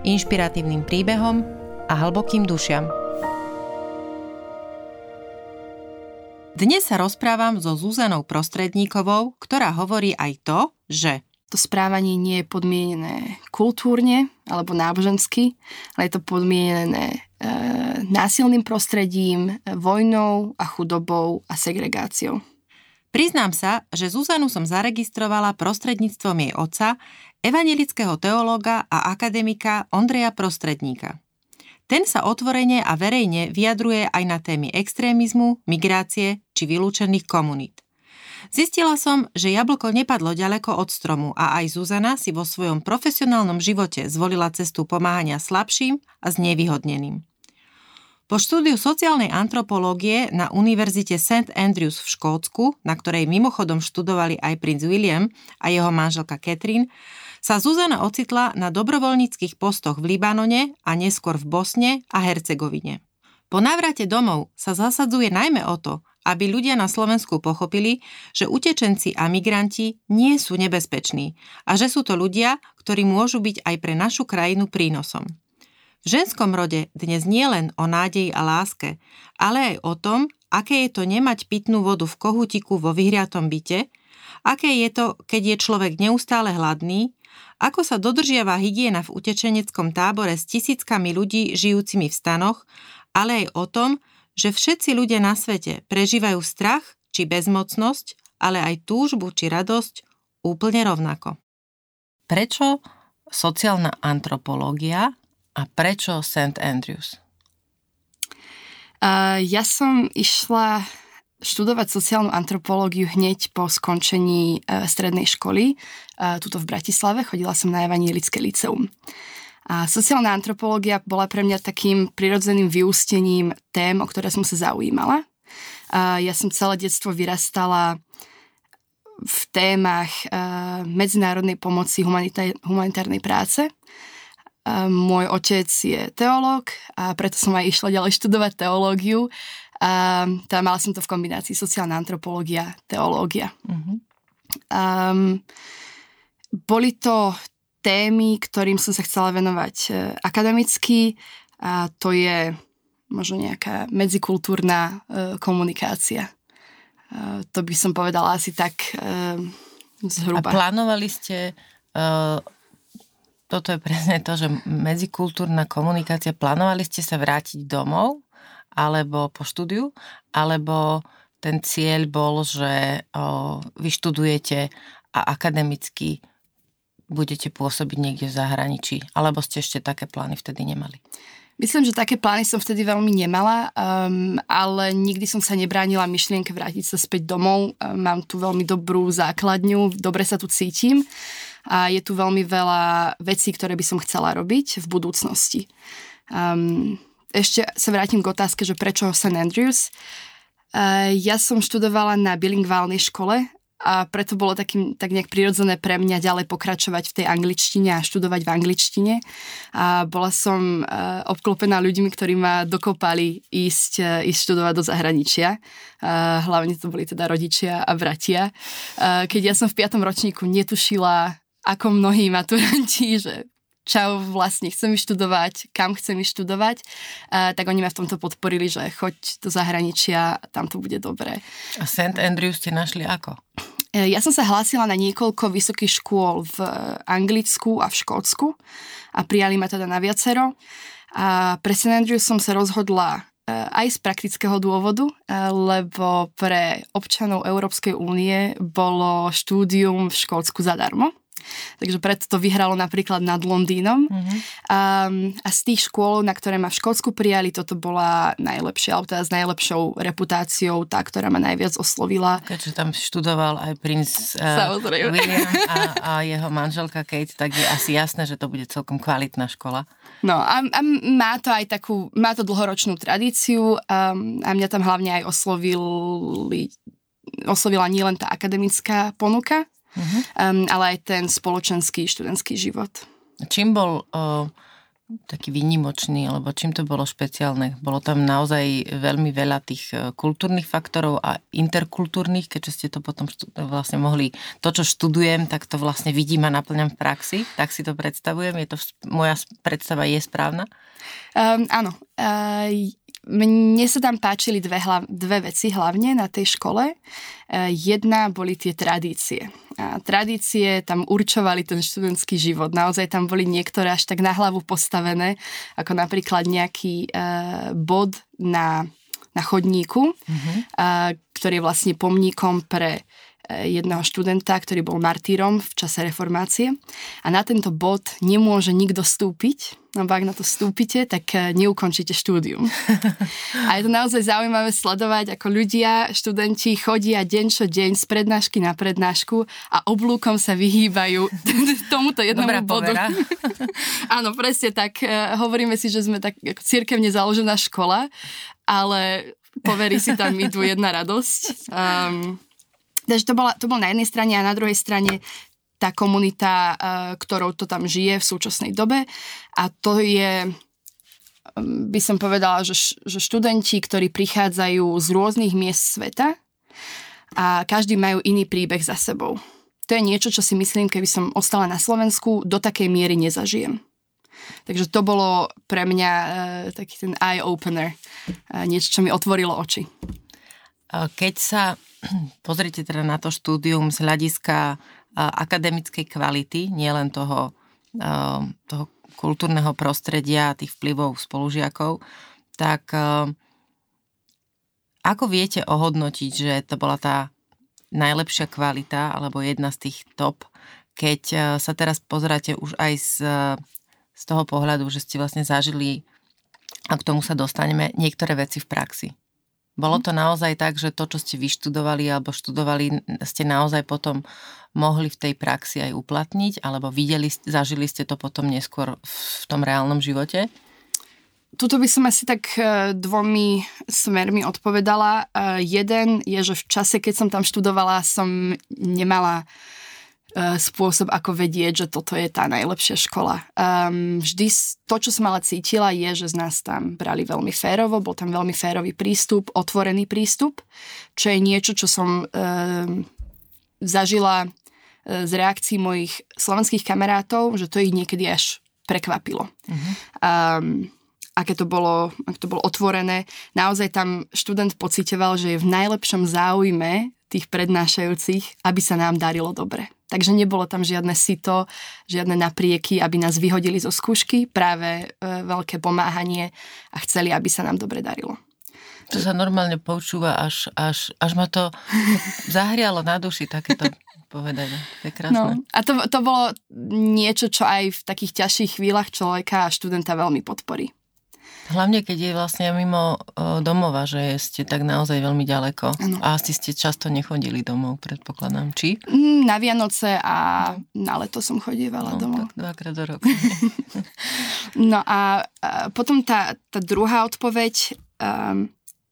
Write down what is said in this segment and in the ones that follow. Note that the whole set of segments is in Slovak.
inšpiratívnym príbehom a hlbokým dušiam. Dnes sa rozprávam so Zuzanou Prostredníkovou, ktorá hovorí aj to, že to správanie nie je podmienené kultúrne alebo nábožensky, ale je to podmienené násilným prostredím, vojnou a chudobou a segregáciou. Priznám sa, že Zuzanu som zaregistrovala prostredníctvom jej otca, evanjelického teológa a akademika Ondreja Prostredníka. Ten sa otvorene a verejne vyjadruje aj na témy extrémizmu, migrácie či vylúčených komunít. Zistila som, že jablko nepadlo ďaleko od stromu a aj Zuzana si vo svojom profesionálnom živote zvolila cestu pomáhania slabším a znevýhodneným. Po štúdiu sociálnej antropológie na univerzite St. Andrews v Škótsku, na ktorej mimochodom študovali aj princ William a jeho manželka Catherine, sa Zuzana ocitla na dobrovoľníckych postoch v Libanone a neskôr v Bosne a Hercegovine. Po návrate domov sa zasadzuje najmä o to, aby ľudia na Slovensku pochopili, že utečenci a migranti nie sú nebezpeční a že sú to ľudia, ktorí môžu byť aj pre našu krajinu prínosom. V ženskom rode dnes nie len o nádeji a láske, ale aj o tom, aké je to nemať pitnú vodu v kohútiku vo vyhriatom byte, aké je to, keď je človek neustále hladný, ako sa dodržiava hygiena v utečeneckom tábore s tisíckami ľudí žijúcimi v stanoch, ale aj o tom, že všetci ľudia na svete prežívajú strach či bezmocnosť, ale aj túžbu či radosť úplne rovnako. Prečo sociálna antropológia? A prečo St. Andrews? Ja som išla študovať sociálnu antropológiu hneď po skončení strednej školy, tuto v Bratislave. Chodila som na Evanjelické lýceum. A sociálna antropológia bola pre mňa takým prirodzeným vyústením tém, o ktoré som sa zaujímala. Ja som celé detstvo vyrastala v témach medzinárodnej pomoci, humanitárnej práce. Môj otec je teológ a preto som aj išla ďalej študovať teológiu. Teda mala som to v kombinácii sociálna antropológia, teológia. Mm-hmm. Boli to témy, ktorým som sa chcela venovať akademicky, a to je možno nejaká medzikultúrna komunikácia. To by som povedala asi tak zhruba. A plánovali ste... Toto je presne to, že medzikultúrna komunikácia. Plánovali ste sa vrátiť domov, alebo po štúdiu, alebo ten cieľ bol, že vyštudujete a akademicky budete pôsobiť niekde v zahraničí, alebo ste ešte také plány vtedy nemali? Myslím, že také plány som vtedy veľmi nemala, ale nikdy som sa nebránila myšlienke vrátiť sa späť domov. Mám tu veľmi dobrú základňu, dobre sa tu cítim a je tu veľmi veľa vecí, ktoré by som chcela robiť v budúcnosti. Ešte sa vrátim k otázke, že prečo St. Andrews? Ja som študovala na bilingválnej škole a preto bolo tak nejak prirodzené pre mňa ďalej pokračovať v tej angličtine a študovať v angličtine. A bola som obklopená ľuďmi, ktorí ma dokopali ísť študovať do zahraničia. Hlavne to boli teda rodičia a bratia. Keď ja som v 5. ročníku netušila, ako mnohí maturanti, že čau, vlastne chcem študovať, kam chcem študovať, tak oni ma v tomto podporili, že choď do zahraničia, tam to bude dobré. A St. Andrews ste našli ako? Ja som sa hlásila na niekoľko vysokých škôl v Anglicku a v Škótsku a prijali ma teda na viacero. A pre St. Andrews som sa rozhodla aj z praktického dôvodu, lebo pre občanov Európskej únie bolo štúdium v Škótsku zadarmo. Takže preto to vyhralo napríklad nad Londýnom. Mm-hmm. A z tých škôl, na ktoré ma v Škótsku prijali, toto bola najlepšia, alebo teda s najlepšou reputáciou, tá, ktorá ma najviac oslovila. Keďže tam študoval aj princ William a jeho manželka Kate, tak je asi jasné, že to bude celkom kvalitná škola. No a má to aj takú, má to dlhoročnú tradíciu a mňa tam hlavne aj oslovila nielen tá akademická ponuka, uh-huh. Ale aj ten spoločenský, študentský život. Čím bol taký výnimočný, alebo čím to bolo špeciálne? Bolo tam naozaj veľmi veľa tých kultúrnych faktorov a interkultúrnych, keďže ste to potom vlastne mohli, to čo študujem, tak to vlastne vidím a naplňam v praxi, tak si to predstavujem, je to, moja predstava je správna? Áno. Mne sa tam páčili dve veci hlavne na tej škole. Jedna boli tie tradície. A tradície tam určovali ten študentský život. Naozaj tam boli niektoré až tak na hlavu postavené, ako napríklad nejaký bod na chodníku, mm-hmm. Ktorý je vlastne pomníkom pre jedného študenta, ktorý bol martýrom v čase reformácie. A na tento bod nemôže nikto stúpiť. No ak na to vstúpite, tak neukončíte štúdium. A je to naozaj zaujímavé sledovať, ako ľudia, študenti chodia deň čo deň z prednášky na prednášku a oblúkom sa vyhýbajú tomuto jednomu Dobrá bodu. Áno, presne tak. Hovoríme si, že sme tak cirkevne založená škola, ale poverí si tam idú jedna radosť. Takže to bol na jednej strane a na druhej strane tá komunita, ktorou to tam žije v súčasnej dobe. A to je, by som povedala, že študenti, ktorí prichádzajú z rôznych miest sveta a každý majú iný príbeh za sebou. To je niečo, čo si myslím, keby som ostala na Slovensku, do takej miery nezažijem. Takže to bolo pre mňa taký ten eye-opener. Niečo, čo mi otvorilo oči. Keď sa pozrite teda na to štúdium z hľadiska akademickej kvality, nielen toho kultúrneho prostredia, tých vplyvov spolužiakov, tak ako viete ohodnotiť, že to bola tá najlepšia kvalita, alebo jedna z tých top, keď sa teraz pozeráte už aj z toho pohľadu, že ste vlastne zažili, a k tomu sa dostaneme, niektoré veci v praxi. Bolo to naozaj tak, že to, čo ste vyštudovali alebo študovali, ste naozaj potom mohli v tej praxi aj uplatniť, alebo zažili ste to potom neskôr v tom reálnom živote? Tuto by som asi tak dvomi smermi odpovedala. Jeden je, že v čase, keď som tam študovala, som nemala spôsob, ako vedieť, že toto je tá najlepšia škola. Vždy to, čo som ale cítila, je, že z nás tam brali veľmi férovo, bol tam veľmi férový prístup, otvorený prístup, čo je niečo, čo som zažila z reakcií mojich slovenských kamarátov, že to ich niekedy až prekvapilo. Mm-hmm. Aké to bolo otvorené. Naozaj tam študent pociťoval, že je v najlepšom záujme tých prednášajúcich, aby sa nám darilo dobre. Takže nebolo tam žiadne sito, žiadne naprieky, aby nás vyhodili zo skúšky, práve veľké pomáhanie a chceli, aby sa nám dobre darilo. To sa normálne počúva, až ma to zahrialo na duši, takéto povedanie. To je krásne. No, a to bolo niečo, čo aj v takých ťažších chvíľach človeka a študenta veľmi podporí. Hlavne, keď je vlastne mimo domova, že ste tak naozaj veľmi ďaleko. Ano. A asi ste často nechodili domov, predpokladám, či? Na Vianoce a na leto som chodievala domov. Tak 2-krát do roka. No a potom tá druhá odpoveď.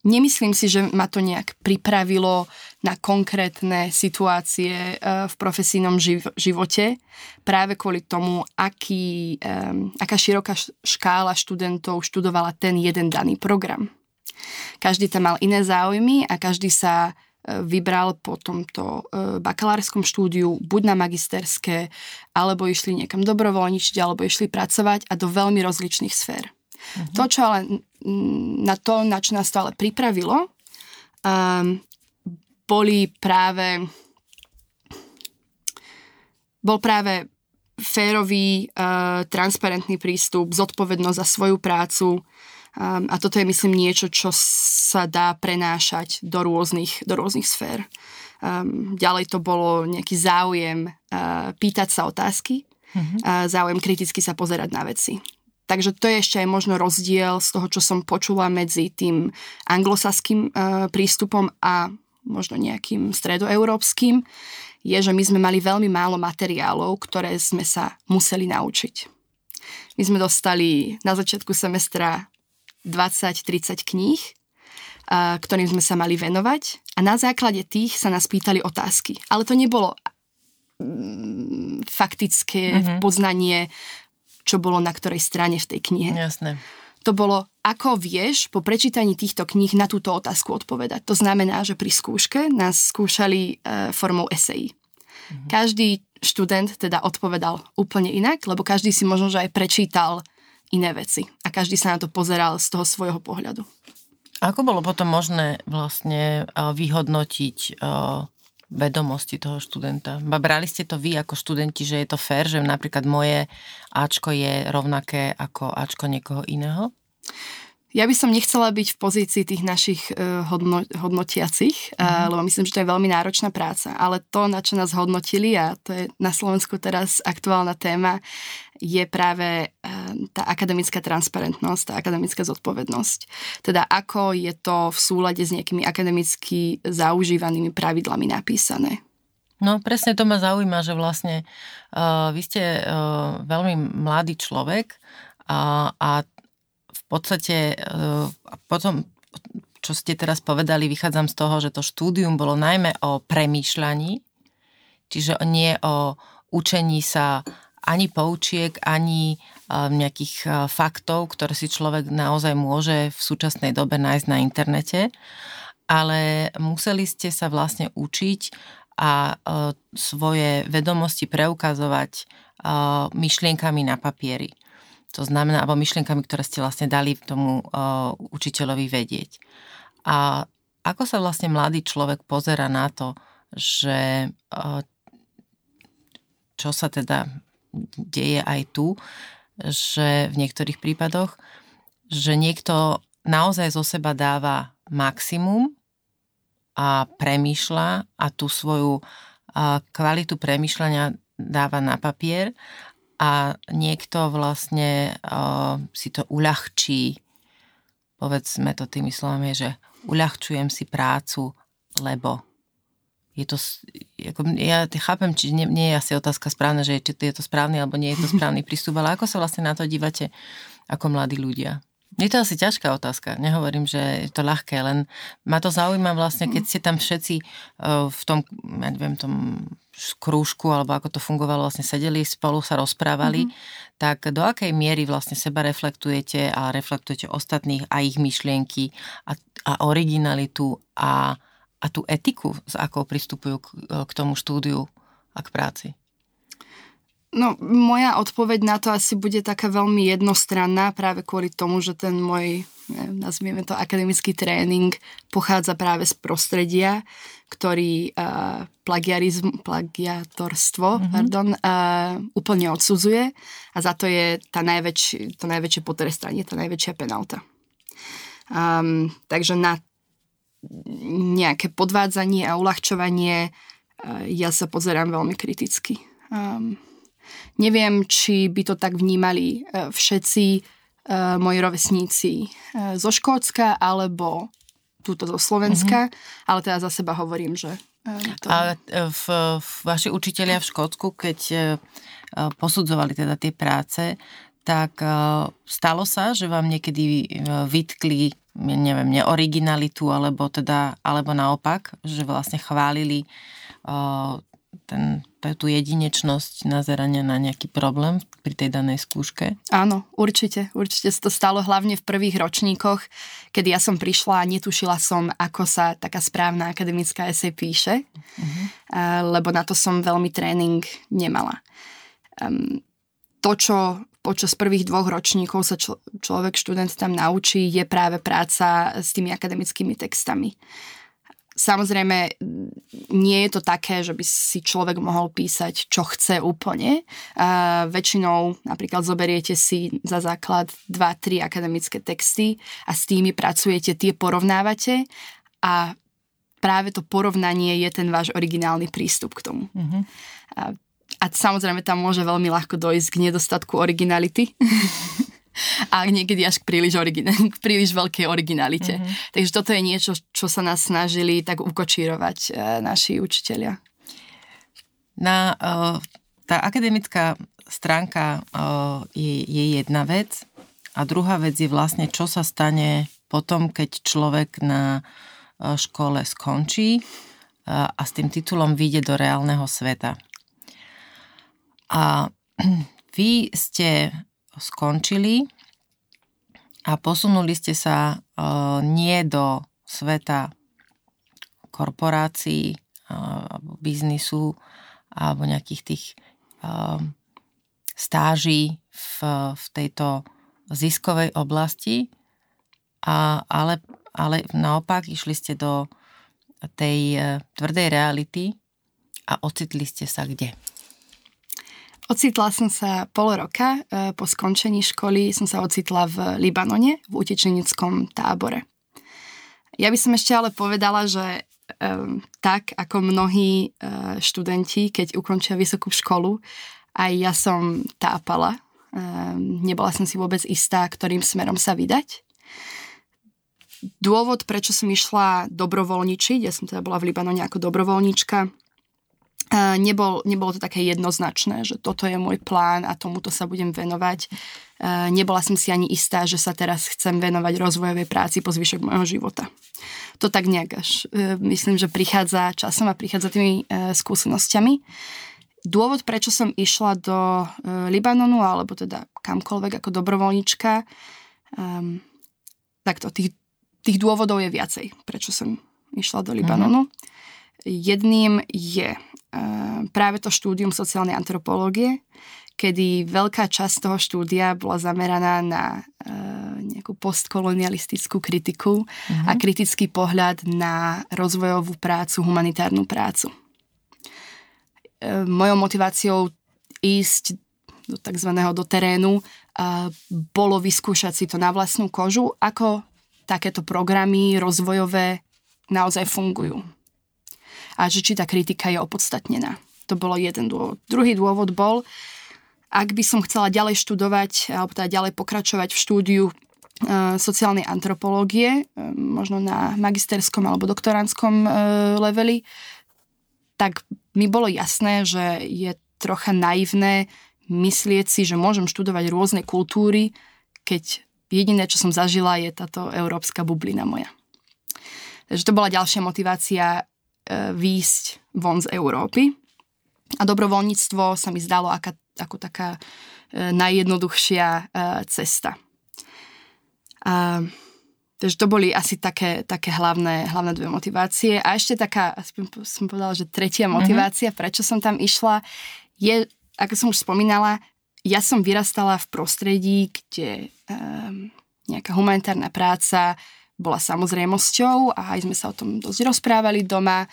Nemyslím si, že ma to nejak pripravilo na konkrétne situácie v profesijnom živote. Práve kvôli tomu, aká široká škála študentov študovala ten jeden daný program. Každý tam mal iné záujmy a každý sa vybral po tomto bakalárskom štúdiu buď na magisterské, alebo išli niekam dobrovoľničiť, alebo išli pracovať a do veľmi rozličných sfér. Mhm. To, čo ale na čo nás to ale pripravilo, bol práve férový, transparentný prístup, zodpovednosť za svoju prácu, a toto je, myslím, niečo, čo sa dá prenášať do rôznych sfér. Ďalej to bolo nejaký záujem pýtať sa otázky, záujem kriticky sa pozerať na veci. Takže to je ešte aj možno rozdiel z toho, čo som počula medzi tým anglosaským prístupom a možno nejakým stredoeurópskym, je, že my sme mali veľmi málo materiálov, ktoré sme sa museli naučiť. My sme dostali na začiatku semestra 20-30 kníh, ktorým sme sa mali venovať a na základe tých sa nás pýtali otázky. Ale to nebolo faktické poznanie, čo bolo na ktorej strane v tej knihe. Jasné. To bolo, ako vieš po prečítaní týchto kníh na túto otázku odpovedať. To znamená, že pri skúške nás skúšali formou esejí. Každý študent teda odpovedal úplne inak, lebo každý si možno, že aj prečítal iné veci. A každý sa na to pozeral z toho svojho pohľadu. Ako bolo potom možné vlastne vyhodnotiť vedomosti toho študenta? Brali ste to vy ako študenti, že je to fér, že napríklad moje Ačko je rovnaké ako Ačko niekoho iného? Ja by som nechcela byť v pozícii tých našich hodnotiacich, lebo myslím, že to je veľmi náročná práca. Ale to, na čo nás hodnotili, a to je na Slovensku teraz aktuálna téma, je práve tá akademická transparentnosť, tá akademická zodpovednosť. Teda ako je to v súlade s nejakými akademicky zaužívanými pravidlami napísané. No presne to ma zaujíma, že vlastne vy ste veľmi mladý človek a v podstate potom, čo ste teraz povedali, vychádzam z toho, že to štúdium bolo najmä o premýšľaní, čiže nie o učení sa ani poučiek, ani nejakých faktov, ktoré si človek naozaj môže v súčasnej dobe nájsť na internete, ale museli ste sa vlastne učiť a svoje vedomosti preukazovať myšlienkami na papieri. To znamená, alebo myšlienkami, ktoré ste vlastne dali tomu učiteľovi vedieť. A ako sa vlastne mladý človek pozerá na to, že čo sa teda deje aj tu, že v niektorých prípadoch, že niekto naozaj zo seba dáva maximum a premýšľa a tú svoju kvalitu premýšľania dáva na papier, a niekto vlastne si to uľahčí, povedzme to tými slovami, že uľahčujem si prácu, lebo je to, ja chápem, či nie je asi otázka správna, že či je to správny, alebo nie je to správny prístup, ale ako sa vlastne na to dívate ako mladí ľudia? Je to asi ťažká otázka, nehovorím, že je to ľahké, len ma to zaujíma vlastne, keď ste tam všetci v tom, ja neviem, tom krúžku, alebo ako to fungovalo, vlastne sedeli, spolu sa rozprávali, tak do akej miery vlastne seba reflektujete a reflektujete ostatných a ich myšlienky a originalitu a tú etiku, s akou pristupujú k tomu štúdiu a k práci? No, moja odpoveď na to asi bude taká veľmi jednostranná práve kvôli tomu, že ten môj, nazvieme to, akademický tréning pochádza práve z prostredia, ktorý plagiatorstvo úplne odsudzuje a za to je to najväčšie potrestanie, tá najväčšia penálta. Takže na nejaké podvádzanie a uľahčovanie ja sa pozerám veľmi kriticky. Neviem, či by to tak vnímali všetci moji rovesníci zo Škótska alebo túto zo Slovenska, ale teda za seba hovorím, že... A vaši učitelia v Škótsku, keď posudzovali teda tie práce, tak stalo sa, že vám niekedy vytkli, neviem, neoriginalitu, alebo teda, alebo naopak, že vlastne chválili tú jedinečnosť nazerania na nejaký problém pri tej danej skúške? Áno, určite sa to stalo hlavne v prvých ročníkoch, kedy ja som prišla a netušila som, ako sa taká správna akademická esej píše, lebo na to som veľmi tréning nemala. To, čo počas prvých dvoch ročníkov sa študent tam naučí, je práve práca s tými akademickými textami. Samozrejme, nie je to také, že by si človek mohol písať, čo chce úplne. Väčšinou napríklad zoberiete si za základ 2-3 akademické texty a s tými pracujete, tie porovnávate a práve to porovnanie je ten váš originálny prístup k tomu. Mm-hmm. A samozrejme tam môže veľmi ľahko dojsť k nedostatku originality. A niekedy až k príliš veľkej originalite. Mm-hmm. Takže toto je niečo, čo sa nás snažili tak ukočírovať naši učitelia. Tá akademická stránka je jedna vec a druhá vec je vlastne, čo sa stane potom, keď človek na škole skončí a s tým titulom vyjde do reálneho sveta. A vy ste skončili a posunuli ste sa nie do sveta korporácií alebo biznisu alebo nejakých tých stáží v tejto ziskovej oblasti, ale naopak išli ste do tej tvrdej reality a ocitli ste sa kde? Ocitla som sa pol roka po skončení školy, som sa ocitla v Libanone, v utečeneckom tábore. Ja by som ešte ale povedala, že tak ako mnohí študenti, keď ukončia vysokú školu, aj ja som tápala. Nebola som si vôbec istá, ktorým smerom sa vydať. Dôvod, prečo som išla dobrovoľničiť, ja som teda bola v Libanone ako dobrovoľnička, nebolo to také jednoznačné, že toto je môj plán a tomuto sa budem venovať. Nebola som si ani istá, že sa teraz chcem venovať rozvojovej práci po zvyšok môjho života. To tak nejak až myslím, že prichádza časom a prichádza tými skúsenosťami. Dôvod, prečo som išla do Libanonu, alebo teda kamkoľvek ako dobrovoľnička, takto tých dôvodov je viacej, prečo som išla do Libanonu. Jedným je práve to štúdium sociálnej antropológie, kedy veľká časť toho štúdia bola zameraná na nejakú postkolonialistickú kritiku a kritický pohľad na rozvojovú prácu, humanitárnu prácu. Mojou motiváciou ísť do takzvaného do terénu bolo vyskúšať si to na vlastnú kožu, ako takéto programy rozvojové naozaj fungujú. A že či tá kritika je opodstatnená. To bolo jeden dôvod. Druhý dôvod bol, ak by som chcela ďalej študovať, alebo teda ďalej pokračovať v štúdiu sociálnej antropológie, možno na magisterskom alebo doktorandskom leveli, tak mi bolo jasné, že je trocha naivné myslieť si, že môžem študovať rôzne kultúry, keď jediné, čo som zažila, je táto európska bublina moja. Takže to bola ďalšia motivácia výjsť von z Európy. A dobrovoľníctvo sa mi zdalo ako taká najjednoduchšia cesta. Takže to boli asi také hlavné dve motivácie. A ešte taká, aspoň som povedala, že tretia motivácia, prečo som tam išla, je, ako som už spomínala, ja som vyrastala v prostredí, kde nejaká humanitárna práca bola samozrejmosťou a aj sme sa o tom dosť rozprávali doma.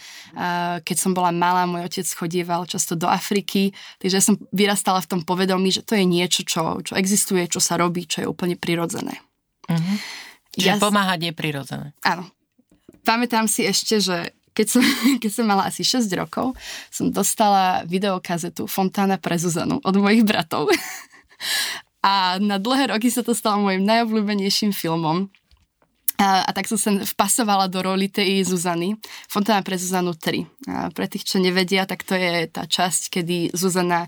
Keď som bola malá, môj otec chodieval často do Afriky, takže ja som vyrastala v tom povedomí, že to je niečo, čo existuje, čo sa robí, čo je úplne prirodzené. Uh-huh. Čiže pomáhať je prirodzené. Áno. Pamätám si ešte, že keď som mala asi 6 rokov, som dostala videokazetu Fontána pre Zuzanu od mojich bratov. A na dlhé roky sa to stalo môjim najobľúbenejším filmom. A tak som sa vpasovala do roli tej Zuzany. Fontána pre Zuzanu 3. A pre tých, čo nevedia, tak to je tá časť, kedy Zuzana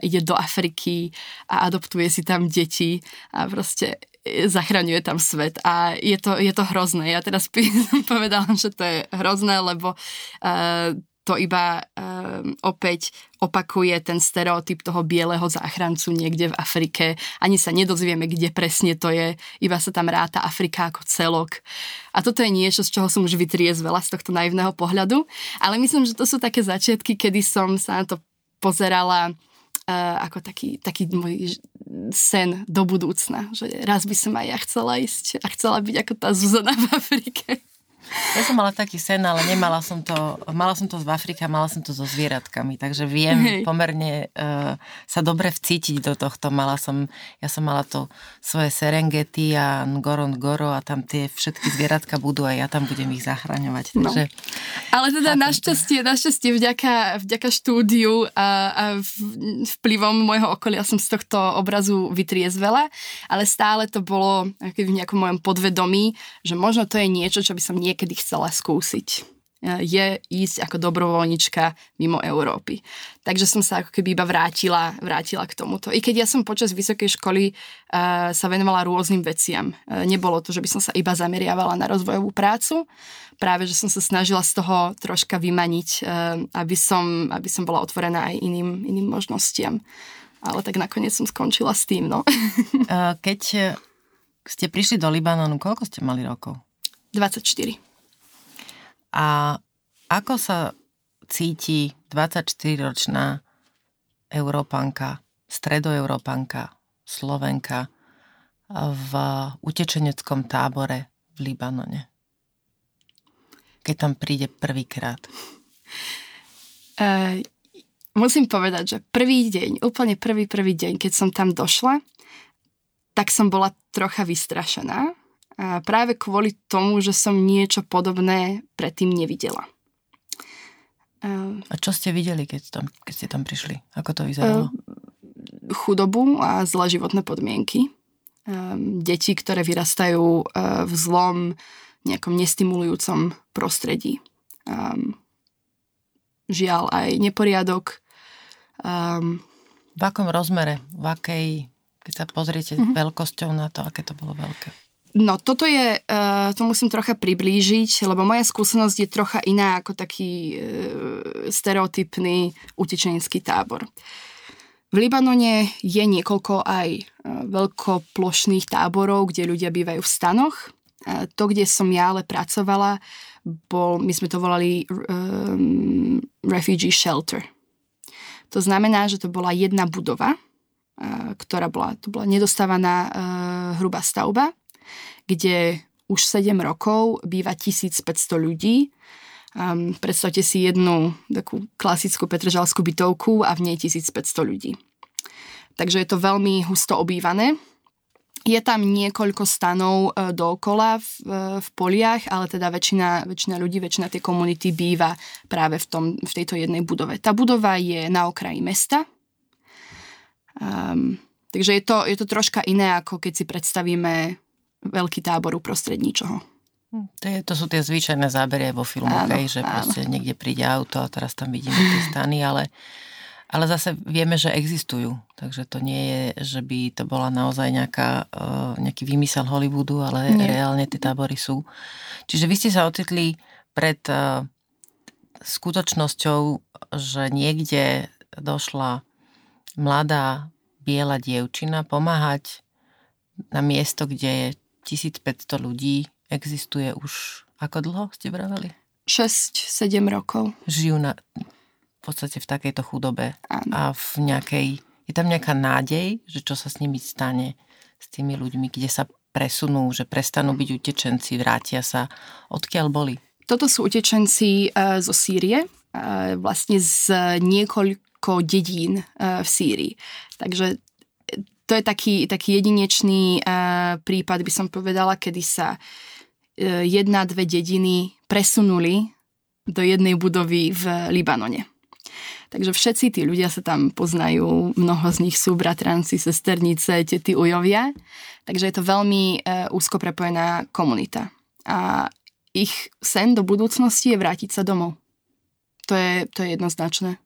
ide do Afriky a adoptuje si tam deti a proste zachraňuje tam svet. A je to hrozné. Ja teraz povedala, že to je hrozné, lebo to iba opäť opakuje ten stereotyp toho bieleho záchrancu niekde v Afrike. Ani sa nedozvieme, kde presne to je. Iba sa tam ráta Afrika ako celok. A toto je niečo, z čoho som už vytriezvela z tohto naivného pohľadu. Ale myslím, že to sú také začiatky, kedy som sa na to pozerala ako taký môj sen do budúcna. Že raz by som aj ja chcela ísť a chcela byť ako tá Zuzana v Afrike. Ja som mala taký sen, ale mala som to z Afriky, mala som to so zvieratkami, takže viem pomerne sa dobre vcítiť do tohto. Ja som mala to svoje Serengeti a Ngorongoro a tam tie všetky zvieratka budú a ja tam budem ich zachraňovať. Takže... No. Ale teda našťastie vďaka štúdiu a vplyvom môjho okolia som z tohto obrazu vytriezvela, ale stále to bolo v nejakom mojom podvedomí, že možno to je niečo, čo by som niekedy chcela skúsiť. Je ísť ako dobrovoľnička mimo Európy. Takže som sa ako keby iba vrátila k tomuto. I keď ja som počas vysokej školy sa venovala rôznym veciam. Nebolo to, že by som sa iba zameriavala na rozvojovú prácu. Práve, že som sa snažila z toho troška vymaniť, aby som bola otvorená aj iným možnostiam. Ale tak nakoniec som skončila s tým, no. Keď ste prišli do Libanonu, koľko ste mali rokov? 24. A ako sa cíti 24-ročná Európanka, stredoeurópanka, Slovenka v utečeneckom tábore v Libanone? Keď tam príde prvýkrát. Musím povedať, že úplne prvý deň, keď som tam došla, tak som bola trocha vystrašená. A práve kvôli tomu, že som niečo podobné predtým nevidela. A čo ste videli, keď ste tam prišli? Ako to vyzeralo? Chudobu a zlé životné podmienky. Deti, ktoré vyrastajú v zlom, nejakom nestimulujúcom prostredí. Žiaľ aj neporiadok. V akom rozmere? Keď sa pozriete veľkosťou na to, aké to bolo veľké? No, toto je, to musím trocha priblížiť, lebo moja skúsenosť je trocha iná ako taký stereotypný utečenecký tábor. V Libanone je niekoľko aj veľkoplošných táborov, kde ľudia bývajú v stanoch. To, kde som ja ale pracovala, my sme to volali refugee shelter. To znamená, že to bola jedna budova, to bola nedostávaná hrubá stavba, kde už 7 rokov býva 1500 ľudí. Predstavte si jednu takú klasickú petržalskú bytovku a v nej 1500 ľudí. Takže je to veľmi husto obývané. Je tam niekoľko stanov dookola v poliach, ale teda väčšina ľudí, väčšina tej komunity býva práve v tejto jednej budove. Tá budova je na okraji mesta. Takže je to troška iné, ako keď si predstavíme veľký tábor uprostred ničoho. To sú tie zvyčajné zábery aj vo filmoch, že proste niekde príde auto a teraz tam vidíme tie stany, ale zase vieme, že existujú. Takže to nie je, že by to bola naozaj nejaký výmysel Hollywoodu, ale nie. Reálne tie tábory sú. Čiže vy ste sa ocitli pred skutočnosťou, že niekde došla mladá biela dievčina pomáhať na miesto, kde je 1500 ľudí, existuje už, ako dlho ste vraveli? 6-7 rokov. Žijú v podstate v takejto chudobe. Áno. A je tam nejaká nádej, že čo sa s nimi stane, s tými ľuďmi, kde sa presunú, že prestanú byť utečenci, vrátia sa. Odkiaľ boli? Toto sú utečenci zo Sýrie, vlastne z niekoľko dedín v Sýrii. Takže to je taký jedinečný prípad, by som povedala, kedy sa jedna, dve dediny presunuli do jednej budovy v Libanone. Takže všetci tí ľudia sa tam poznajú, mnoho z nich sú bratranci, sesternice, tety, ujovia. Takže je to veľmi úzko prepojená komunita. A ich sen do budúcnosti je vrátiť sa domov. To je jednoznačné.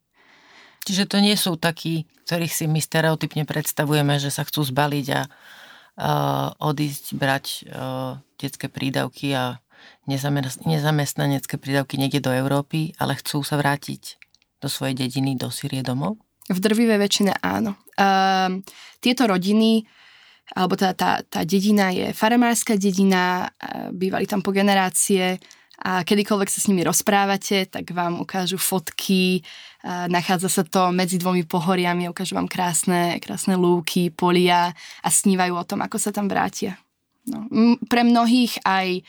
Čiže to nie sú takí, ktorých si my stereotypne predstavujeme, že sa chcú zbaliť a odísť, brať detské prídavky a nezamestnanecké prídavky niekde do Európy, ale chcú sa vrátiť do svojej dediny, do Sýrie domov? V drvivej väčšine áno. Tieto rodiny, alebo teda tá dedina je faremárska dedina, bývali tam po generácie. A kedykoľvek sa s nimi rozprávate, tak vám ukážu fotky, nachádza sa to medzi dvomi pohoriami, ukážu vám krásne lúky, polia a snívajú o tom, ako sa tam vrátia. No. Pre mnohých aj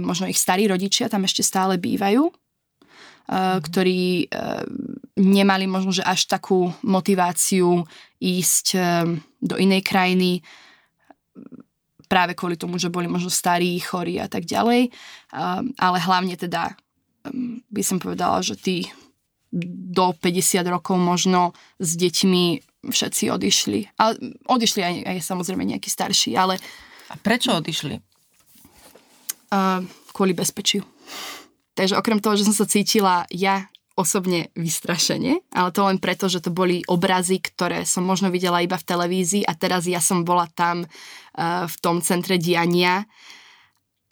možno ich starí rodičia tam ešte stále bývajú, ktorí nemali možno, že až takú motiváciu ísť do inej krajiny práve kvôli tomu, že boli možno starí, chorí a tak ďalej. Ale hlavne teda by som povedala, že tí do 50 rokov možno s deťmi všetci odišli. Ale odišli aj samozrejme nejakí starší, ale... A prečo odišli? Kvôli bezpečiu. Takže okrem toho, že som sa cítila ja osobne vystrašenie, ale to len preto, že to boli obrazy, ktoré som možno videla iba v televízii a teraz ja som bola tam v tom centre diania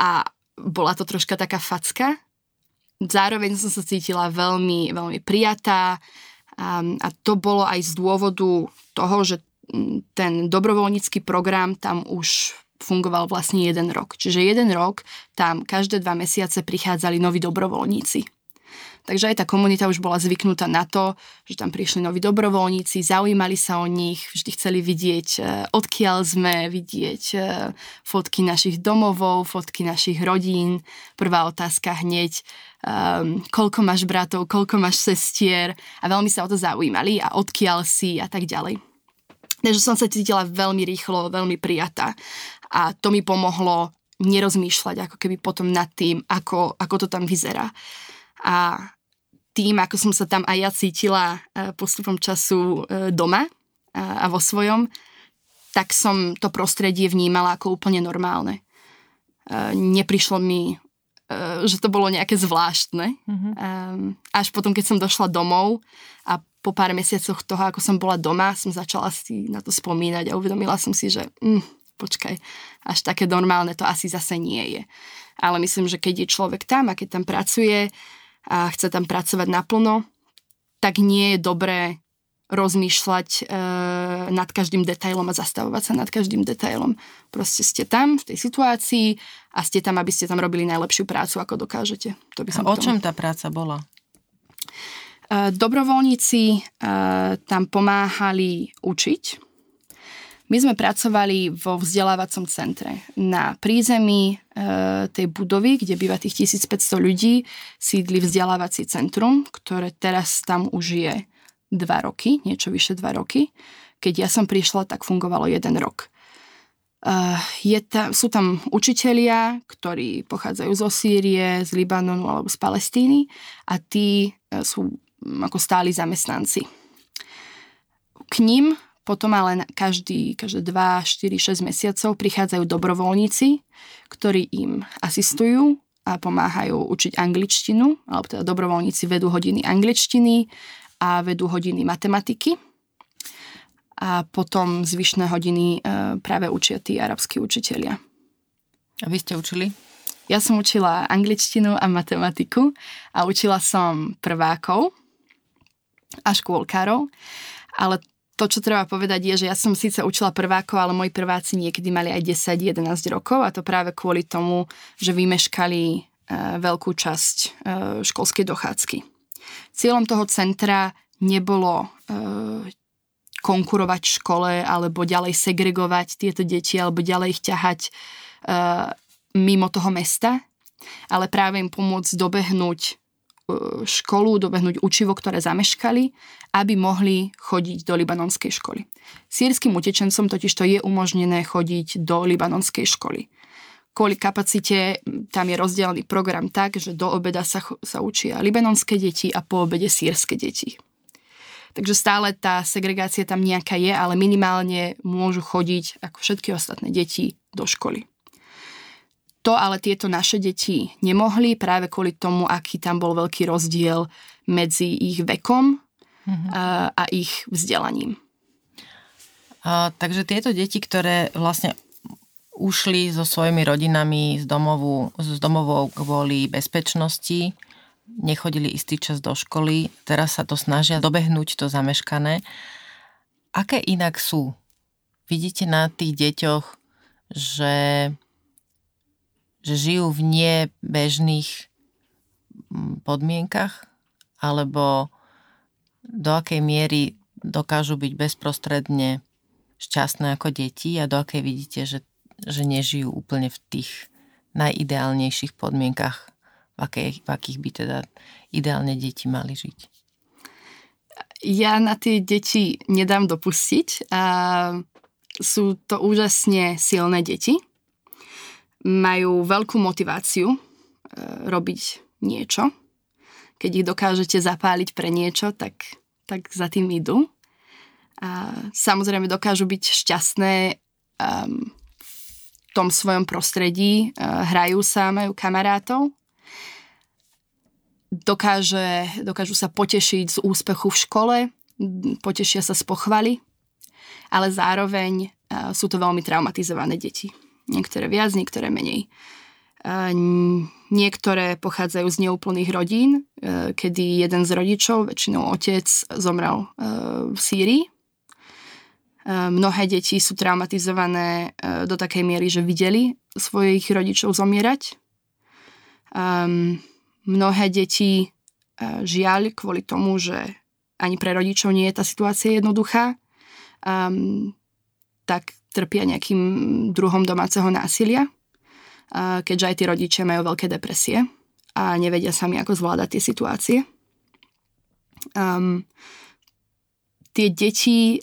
a bola to troška taká facka. Zároveň som sa cítila veľmi, veľmi prijatá a to bolo aj z dôvodu toho, že ten dobrovoľnícky program tam už fungoval vlastne 1 rok. Čiže 1 rok tam každé 2 mesiace prichádzali noví dobrovoľníci. Takže aj tá komunita už bola zvyknutá na to, že tam prišli noví dobrovoľníci, zaujímali sa o nich, vždy chceli vidieť, odkiaľ sme, vidieť fotky našich domovov, fotky našich rodín. Prvá otázka hneď, koľko máš bratov, koľko máš sestier, a veľmi sa o to zaujímali a odkiaľ si a tak ďalej. Takže som sa cítila veľmi rýchlo, veľmi prijatá a to mi pomohlo nerozmýšľať ako keby potom nad tým, ako to tam vyzerá. A tým, ako som sa tam aj ja cítila postupom času doma a vo svojom, tak som to prostredie vnímala ako úplne normálne. Neprišlo mi, že to bolo nejaké zvláštne. Až potom, keď som došla domov a po pár mesiacoch toho, ako som bola doma, som začala si na to spomínať a uvedomila som si, že počkaj, až také normálne to asi zase nie je. Ale myslím, že keď je človek tam a keď tam pracuje a chce tam pracovať naplno, tak nie je dobré rozmýšľať nad každým detailom a zastavovať sa nad každým detailom. Proste ste tam v tej situácii a ste tam, aby ste tam robili najlepšiu prácu, ako dokážete. To by som o čom tá práca bola? Dobrovoľníci tam pomáhali učiť. My sme pracovali vo vzdelávacom centre. Na prízemí tej budovy, kde býva tých 1500 ľudí, sídli vzdelávací centrum, ktoré teraz tam už je 2 roky, niečo vyše 2 roky. Keď ja som prišla, tak fungovalo 1 rok. Sú tam učitelia, ktorí pochádzajú zo Sýrie, z Libanonu alebo z Palestíny a tí sú ako stáli zamestnanci. K ním potom ale každé 2, 4, 6 mesiacov prichádzajú dobrovoľníci, ktorí im asistujú a pomáhajú učiť angličtinu, alebo teda dobrovoľníci vedú hodiny angličtiny a vedú hodiny matematiky. A potom zvyšné hodiny práve učia tí arabskí učitelia. A vy ste učili? Ja som učila angličtinu a matematiku a učila som prvákov a škôlkarov, ale to, čo treba povedať, je, že ja som síce učila prvákov, ale moji prváci niekedy mali aj 10-11 rokov a to práve kvôli tomu, že vymeškali veľkú časť školskej dochádzky. Cieľom toho centra nebolo konkurovať v škole alebo ďalej segregovať tieto deti alebo ďalej ich ťahať mimo toho mesta, ale práve im pomôcť dobehnúť školu, dobehnúť učivo, ktoré zameškali, aby mohli chodiť do libanonskej školy. Sýrskym utečencom totižto je umožnené chodiť do libanonskej školy. Kvôli kapacite tam je rozdielný program tak, že do obeda sa učia libanonské deti a po obede sýrske deti. Takže stále tá segregácia tam nejaká je, ale minimálne môžu chodiť ako všetky ostatné deti do školy. To ale tieto naše deti nemohli práve kvôli tomu, aký tam bol veľký rozdiel medzi ich vekom a ich vzdelaním. Takže tieto deti, ktoré vlastne ušli so svojimi rodinami z domovou kvôli bezpečnosti, nechodili istý čas do školy, teraz sa to snažia dobehnúť to zameškané. Aké inak sú? Vidíte na tých deťoch, že žijú v nebežných podmienkach, alebo do akej miery dokážu byť bezprostredne šťastné ako deti a do akej vidíte, že nežijú úplne v tých najideálnejších podmienkach, v akých by teda ideálne deti mali žiť? Ja na tie deti nedám dopustiť. Sú to úžasne silné deti. Majú veľkú motiváciu robiť niečo. Keď ich dokážete zapáliť pre niečo, tak za tým idú. A samozrejme dokážu byť šťastné v tom svojom prostredí. Hrajú sa, majú kamarátov. Dokážu sa potešiť z úspechu v škole, potešia sa z pochvaly, ale zároveň sú to veľmi traumatizované deti. Niektoré viac, niektoré menej. Niektoré pochádzajú z neúplných rodín, kedy jeden z rodičov, väčšinou otec, zomrel v Sýrii. Mnohé deti sú traumatizované do takej miery, že videli svojich rodičov zomierať. Mnohé deti žiaľ kvôli tomu, že ani pre rodičov nie je tá situácia jednoduchá, tak trpia nejakým druhom domáceho násilia, keďže aj tí rodičia majú veľké depresie a nevedia sami, ako zvládať tie situácie. Tie deti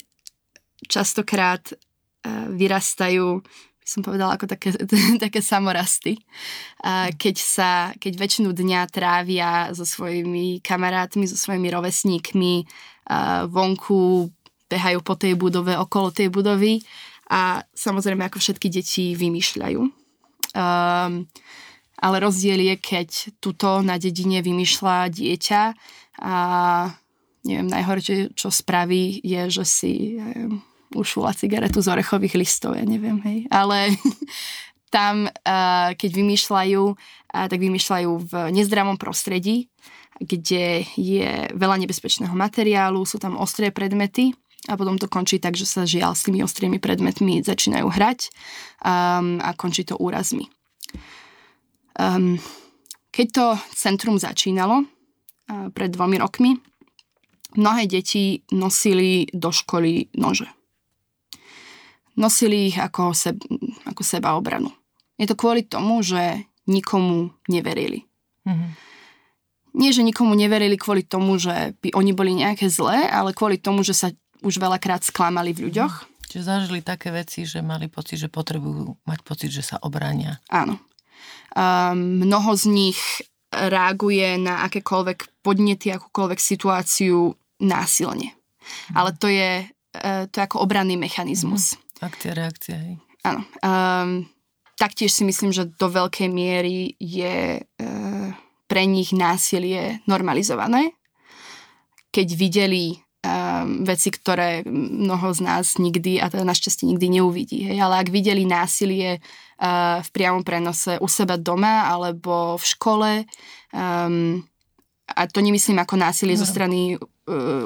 častokrát vyrastajú, by som povedala, ako také samorasty. Keď väčšinu dňa trávia so svojimi kamarátmi, so svojimi rovesníkmi, vonku behajú po tej budove, okolo tej budovy a samozrejme ako všetky deti vymýšľajú. Ale rozdiel je, keď tuto na dedine vymýšľa dieťa a neviem, najhoršie, čo spraví, je, že si ušula cigaretu z orechových listov, ja neviem, hej. Ale tam, keď vymýšľajú, tak vymýšľajú v nezdravom prostredí, kde je veľa nebezpečného materiálu, sú tam ostré predmety. A potom to končí tak, že sa žiaľ s tými ostrými predmetmi začínajú hrať a končí to úrazmi. Keď to centrum začínalo pred 2 rokmi, mnohé deti nosili do školy nože. Nosili ich ako sebaobranu. Je to kvôli tomu, že nikomu neverili. Mhm. Nie, že nikomu neverili kvôli tomu, že by oni boli nejaké zlé, ale kvôli tomu, že sa už veľakrát sklamali v ľuďoch. Čiže zažili také veci, že mali pocit, že potrebujú mať pocit, že sa obránia. Áno. Mnoho z nich reaguje na akékoľvek podnety, akúkoľvek situáciu násilne. Ale to je ako obranný mechanizmus. Akcia, reakcia, hej. Áno. Taktiež si myslím, že do veľkej miery je pre nich násilie normalizované. Keď videli veci, ktoré mnoho z nás nikdy, a teda našťastie nikdy neuvidí, hej, ale ak videli násilie v priamom prenose u seba doma alebo v škole, a to nemyslím ako násilie zo strany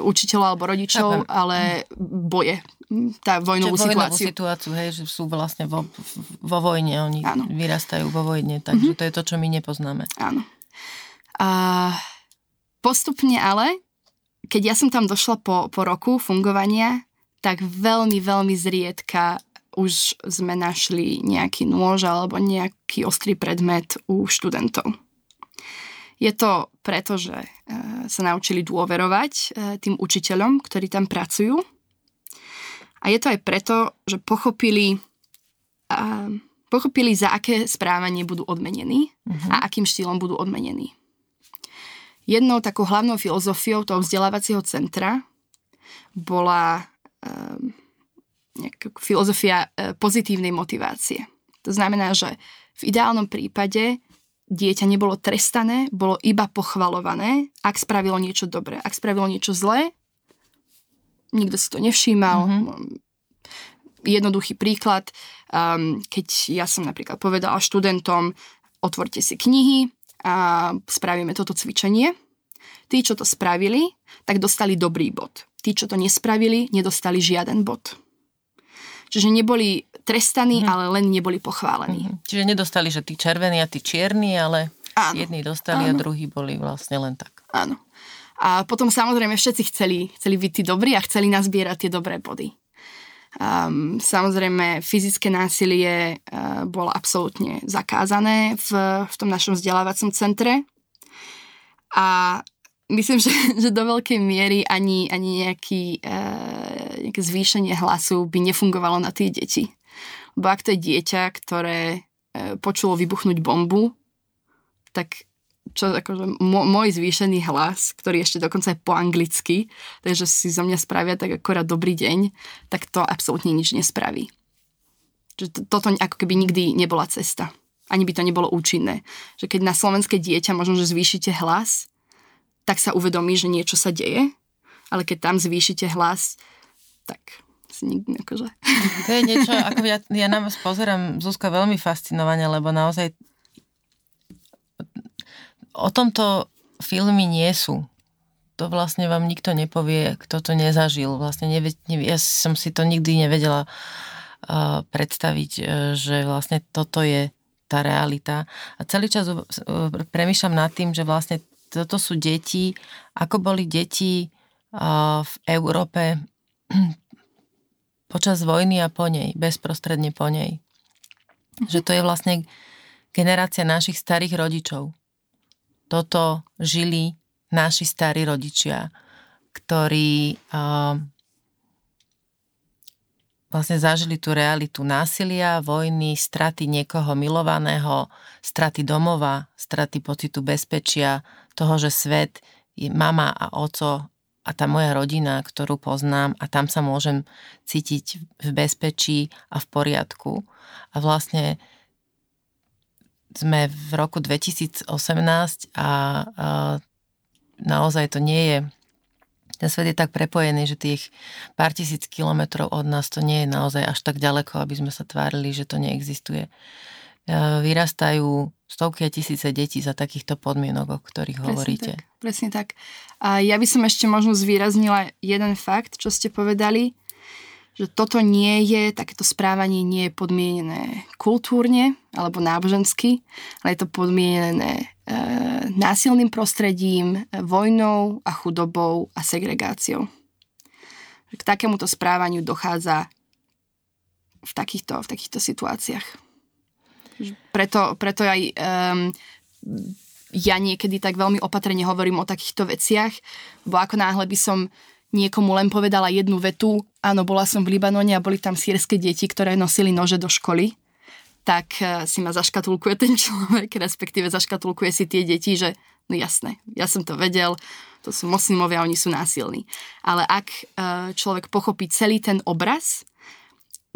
učiteľov alebo rodičov, ale boje. Tá vojnovú situáciu, hej, že sú vlastne vo vojne, oni áno. Vyrastajú vo vojne, takže to je to, čo my nepoznáme. Áno. Postupne ale, keď ja som tam došla po roku fungovania, tak veľmi, veľmi zriedka už sme našli nejaký nôž alebo nejaký ostrý predmet u študentov. Je to preto, že sa naučili dôverovať tým učiteľom, ktorí tam pracujú. A je to aj preto, že pochopili, za aké správanie budú odmenení a akým štýlom budú odmenení. Jednou takou hlavnou filozofiou toho vzdelávacieho centra bola filozofia pozitívnej motivácie. To znamená, že v ideálnom prípade dieťa nebolo trestané, bolo iba pochvalované, ak spravilo niečo dobré. Ak spravilo niečo zlé, nikto si to nevšímal, jednoduchý príklad, keď ja som napríklad povedala študentom, otvorte si knihy a spravíme toto cvičenie. Tí, čo to spravili, tak dostali dobrý bod. Tí, čo to nespravili, nedostali žiaden bod. Čiže neboli trestaní, ale len neboli pochválení. Čiže nedostali, že tí červení a tí čierni, ale áno. Jedni dostali a druhí boli vlastne len tak. Áno. A potom samozrejme všetci chceli byť tí dobrí a chceli nazbierať tie dobré body. Samozrejme, fyzické násilie bolo absolútne zakázané v tom našom vzdelávacom centre. A myslím, že do veľkej miery ani nejaké zvýšenie hlasu by nefungovalo na tie deti. Lebo ak to je dieťa, ktoré počulo vybuchnúť bombu, tak môj zvýšený hlas, ktorý ešte dokonca je po anglicky, takže si zo mňa spravia tak akorát dobrý deň, tak to absolútne nič nespraví. Čiže toto ako keby nikdy nebola cesta. Ani by to nebolo účinné. Že keď na slovenské dieťa možno, že zvýšite hlas, tak sa uvedomí, že niečo sa deje, ale keď tam zvýšite hlas, tak si nikdy akože... To je niečo, ako ja na vás pozerám, Zuzka, veľmi fascinovane, lebo naozaj o tomto filmy nie sú. To vlastne vám nikto nepovie, kto to nezažil. Vlastne ja som si to nikdy nevedela predstaviť, že vlastne toto je tá realita. A celý čas premýšľam nad tým, že vlastne toto sú deti, ako boli deti v Európe počas vojny a po nej, bezprostredne po nej. Že to je vlastne generácia našich starých rodičov. Toto žili naši starí rodičia, ktorí vlastne zažili tú realitu násilia, vojny, straty niekoho milovaného, straty domova, straty pocitu bezpečia, toho, že svet je mama a oco a tá moja rodina, ktorú poznám a tam sa môžem cítiť v bezpečí a v poriadku. A vlastne sme v roku 2018 a naozaj to nie je, ten svet je tak prepojený, že tých pár tisíc kilometrov od nás to nie je naozaj až tak ďaleko, aby sme sa tvárili, že to neexistuje. Vyrastajú stovky a tisíce detí za takýchto podmienok, o ktorých presne hovoríte. Tak, presne tak. A ja by som ešte možno zvýraznila jeden fakt, čo ste povedali, že toto nie je, takéto správanie nie je podmienené kultúrne alebo nábožensky, ale je to podmienené násilným prostredím, vojnou a chudobou a segregáciou. K takémuto správaniu dochádza v takýchto situáciách. Preto aj ja niekedy tak veľmi opatrne hovorím o takýchto veciach, bo ako náhle by som niekomu len povedala jednu vetu, áno, bola som v Libanone a boli tam sírske deti, ktoré nosili nože do školy, tak si ma zaškatulkuje ten človek, respektíve zaškatulkuje si tie deti, že no jasné, ja som to vedel, to sú moslimovia, oni sú násilní. Ale ak človek pochopí celý ten obraz,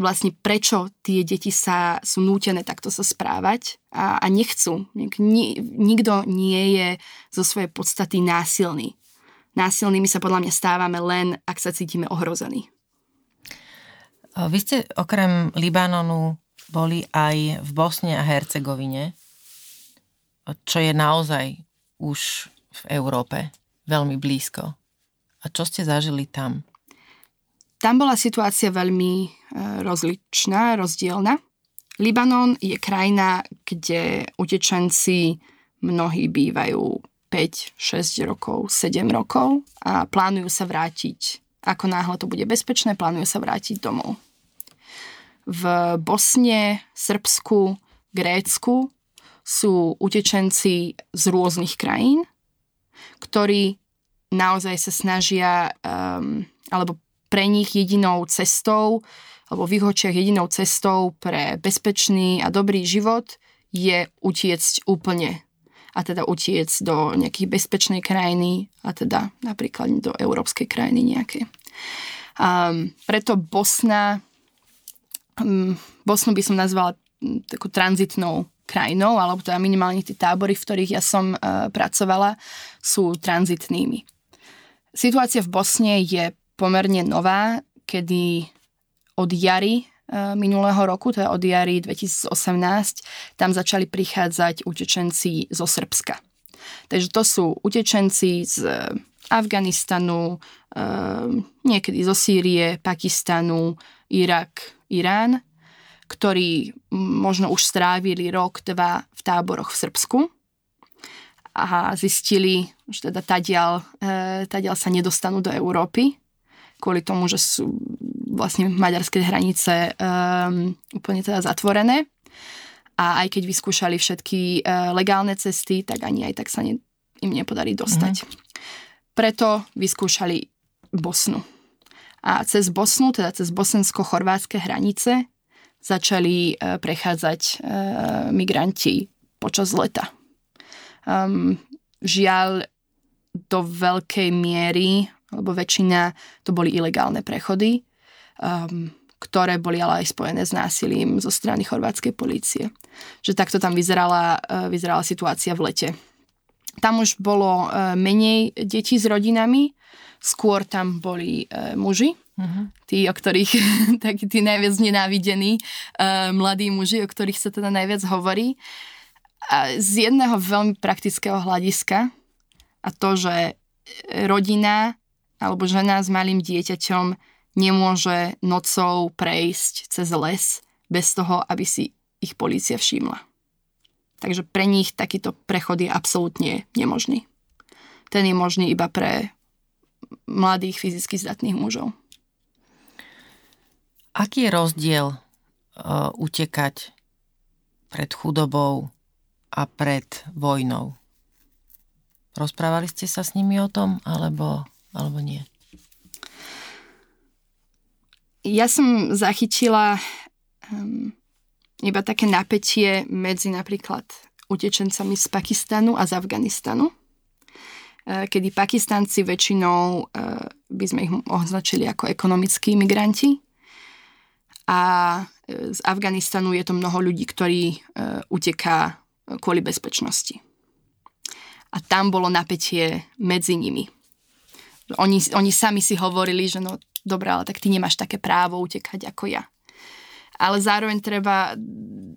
vlastne prečo tie deti sú nútené takto sa správať a nechcú. Nikto nie je zo svojej podstaty násilný. Násilnými sa podľa mňa stávame len, ak sa cítime ohrození. Vy ste okrem Libanonu boli aj v Bosne a Hercegovine, čo je naozaj už v Európe veľmi blízko. A čo ste zažili tam? Tam bola situácia veľmi rozličná, rozdielna. Libanon je krajina, kde utečenci mnohí bývajú 5, 6 rokov, 7 rokov a plánujú sa vrátiť. Ako náhle to bude bezpečné, plánujú sa vrátiť domov. V Bosne, Srbsku, Grécku sú utečenci z rôznych krajín, ktorí naozaj sa snažia, alebo pre nich jedinou cestou, alebo v ich očiach jedinou cestou pre bezpečný a dobrý život je utiecť úplne a teda utiec do nejakých bezpečnej krajiny a teda napríklad do európskej krajiny nejakej. Preto Bosnu by som nazvala takú tranzitnou krajinou, alebo teda minimálne tie tábory, v ktorých ja som pracovala, sú tranzitnými. Situácia v Bosne je pomerne nová, kedy od jary minulého roku, teda od jary 2018, tam začali prichádzať utečenci zo Srbska. Takže to sú utečenci z Afganistanu, niekedy zo Sýrie, Pakistanu, Irak, Irán, ktorí možno už strávili rok, dva v táboroch v Srbsku a zistili, že teda tadiaľ sa nedostanú do Európy kvôli tomu, že sú vlastne maďarské hranice úplne teda zatvorené. A aj keď vyskúšali všetky legálne cesty, tak ani aj tak sa im nepodarí dostať. Preto vyskúšali Bosnu. A cez Bosnu, teda cez bosensko-chorvátske hranice, začali prechádzať migranti počas leta. Žiaľ, do veľkej miery, alebo väčšina, to boli ilegálne prechody, ktoré boli ale aj spojené s násilím zo strany chorvátskej polície. Že takto tam vyzerala situácia v lete. Tam už bolo menej detí s rodinami, skôr tam boli muži, tí, o ktorých takí tí najviac nenávidení, mladí muži, o ktorých sa teda najviac hovorí. A z jedného veľmi praktického hľadiska, a to, že rodina alebo žena s malým dieťaťom nemôže nocou prejsť cez les bez toho, aby si ich polícia všimla. Takže pre nich takýto prechod je absolútne nemožný. Ten je možný iba pre mladých fyzicky zdatných mužov. Aký je rozdiel utekať pred chudobou a pred vojnou? Rozprávali ste sa s nimi o tom, alebo nie? Ja som zachytila iba také napätie medzi napríklad utečencami z Pakistanu a z Afganistanu, kedy Pakistanci väčšinou by sme ich označili ako ekonomickí migranti a z Afganistanu je to mnoho ľudí, ktorí uteká kvôli bezpečnosti. A tam bolo napätie medzi nimi. Oni sami si hovorili, že no dobrá, ale tak ty nemáš také právo utekať ako ja. Ale zároveň treba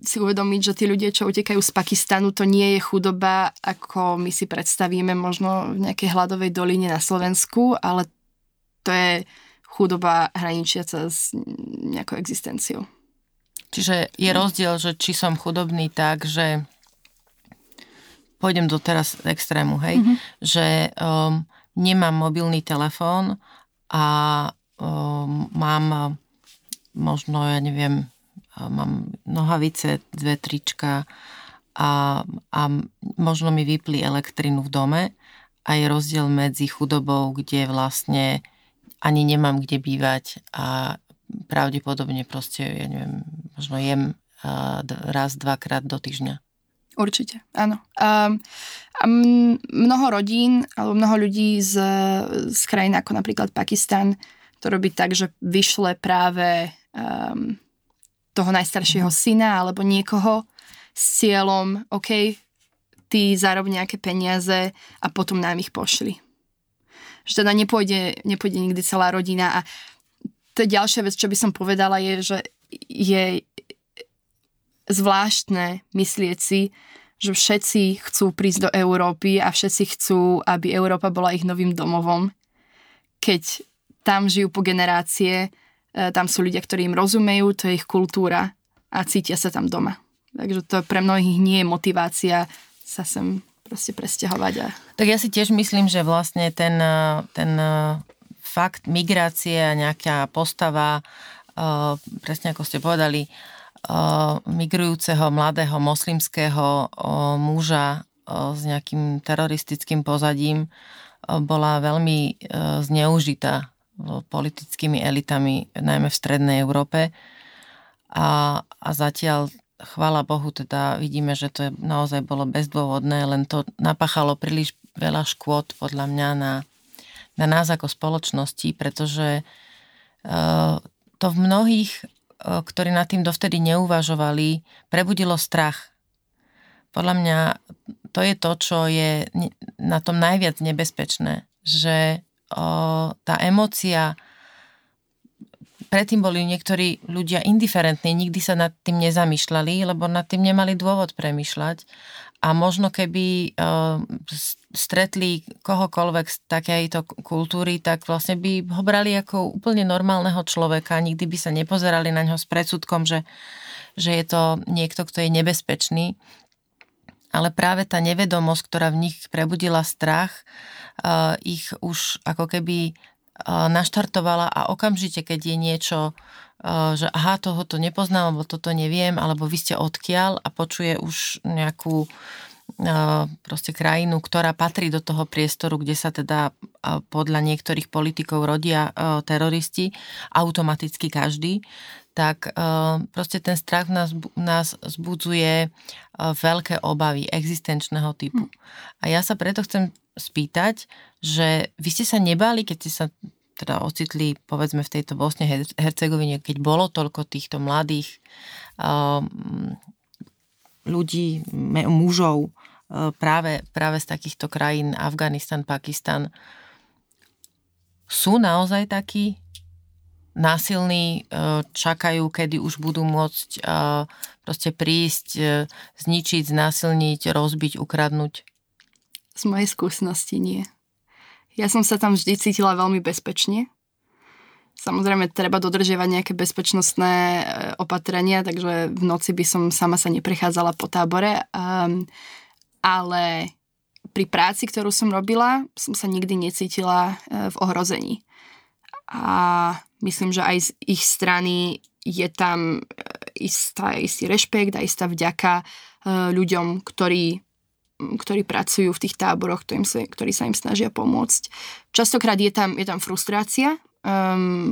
si uvedomiť, že tí ľudia, čo utekajú z Pakistanu, to nie je chudoba, ako my si predstavíme možno v nejakej hladovej doline na Slovensku, ale to je chudoba hraničiaca s nejakou existenciou. Čiže je rozdiel, že či som chudobný tak, že pôjdem do teraz extrému, hej, že nemám mobilný telefón a mám možno, ja neviem, mám nohavice, dve trička a možno mi vyplí elektrinu v dome a je rozdiel medzi chudobou, kde vlastne ani nemám kde bývať a pravdepodobne proste, ja neviem, možno jem raz, dvakrát do týždňa. Určite, áno. Mnoho rodín alebo mnoho ľudí z krajín ako napríklad Pakistan to robí tak, že vyšle práve toho najstaršieho syna alebo niekoho s cieľom, OK, ty zarob nejaké peniaze a potom nám ich pošli. Že teda nepôjde nikdy celá rodina. A to je ďalšia vec, čo by som povedala, je, že je zvláštne myslieť si, že všetci chcú prísť do Európy a všetci chcú, aby Európa bola ich novým domovom. Keď tam žijú po generácie, tam sú ľudia, ktorí im rozumejú, to je ich kultúra a cítia sa tam doma. Takže to pre mnohých nie je motivácia sa sem proste presťahovať. Tak ja si tiež myslím, že vlastne ten fakt migrácie a nejaká postava, presne ako ste povedali, migrujúceho mladého moslimského muža s nejakým teroristickým pozadím bola veľmi zneužitá politickými elitami, najmä v strednej Európe. A zatiaľ, chvála Bohu, teda vidíme, že to je, naozaj bolo bezdôvodné, len to napáchalo príliš veľa škôd, podľa mňa, na nás ako spoločnosti, pretože to v mnohých, ktorí nad tým dovtedy neuvažovali, prebudilo strach. Podľa mňa to je to, čo je na tom najviac nebezpečné, že tá emócia, predtým boli niektorí ľudia indiferentní, nikdy sa nad tým nezamýšľali, lebo nad tým nemali dôvod premýšľať a možno keby stretli kohokoľvek z takejto kultúry, tak vlastne by ho brali ako úplne normálneho človeka, nikdy by sa nepozerali na ňo s predsudkom, že je to niekto, kto je nebezpečný. Ale práve tá nevedomosť, ktorá v nich prebudila strach, ich už ako keby naštartovala a okamžite, keď je niečo, že aha, tohoto nepoznám, alebo toto neviem, alebo vy ste odkiaľ a počuje už nejakú proste krajinu, ktorá patrí do toho priestoru, kde sa teda podľa niektorých politikov rodia teroristi, automaticky každý, tak proste ten strach nás vzbudzuje veľké obavy existenčného typu. A ja sa preto chcem spýtať, že vy ste sa nebáli, keď ste sa teda ocitli, povedzme, v tejto Bosne Hercegovine, keď bolo toľko týchto mladých ľudí, mužov práve z takýchto krajín, Afganistan, Pakistan, sú naozaj takí násilní, čakajú, kedy už budú môcť proste prísť, zničiť, znásilniť, rozbiť, ukradnúť? Z mojej skúsenosti nie. Ja som sa tam vždy cítila veľmi bezpečne. Samozrejme, treba dodržiavať nejaké bezpečnostné opatrenia, takže v noci by som sama sa neprechádzala po tábore. Ale pri práci, ktorú som robila, som sa nikdy necítila v ohrození. A myslím, že aj z ich strany je tam istý rešpekt a istá vďaka ľuďom, ktorí pracujú v tých táboroch, ktorí sa im snažia pomôcť. Častokrát je tam frustrácia,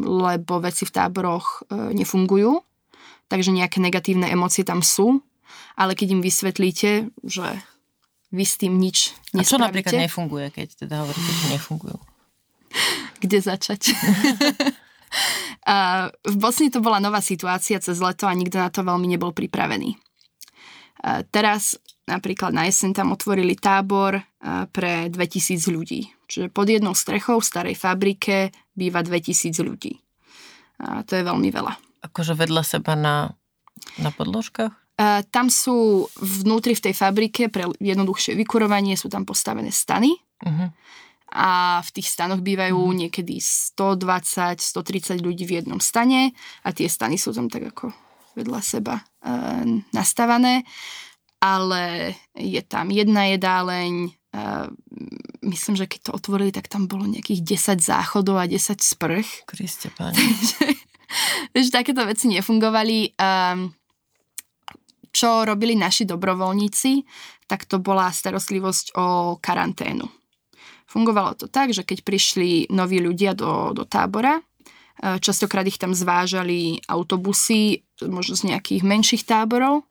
lebo veci v táboroch nefungujú, takže nejaké negatívne emócie tam sú, ale keď im vysvetlíte, že vy s tým nič nespravíte. A čo napríklad nefunguje, keď teda hovoríte, že nefungujú? Kde začať? V Bosni to bola nová situácia cez leto a nikto na to veľmi nebol pripravený. Teraz napríklad na jeseň tam otvorili tábor pre 2000 ľudí. Čiže pod jednou strechou v starej fabrike býva 2000 ľudí. A to je veľmi veľa. Akože vedľa seba na podložkách? Tam sú vnútri v tej fabrike pre jednoduchšie vykurovanie, sú tam postavené stany. Uh-huh. A v tých stanoch bývajú niekedy 120-130 ľudí v jednom stane. A tie stany sú tam tak ako vedľa seba nastavané. Ale je tam jedna jedáleň, myslím, že keď to otvorili, tak tam bolo nejakých 10 záchodov a 10 sprch. Kriste, páni. Takže takéto veci nefungovali. Čo robili naši dobrovoľníci, tak to bola starostlivosť o karanténu. Fungovalo to tak, že keď prišli noví ľudia do tábora, častokrát ich tam zvážali autobusy, možno z nejakých menších táborov.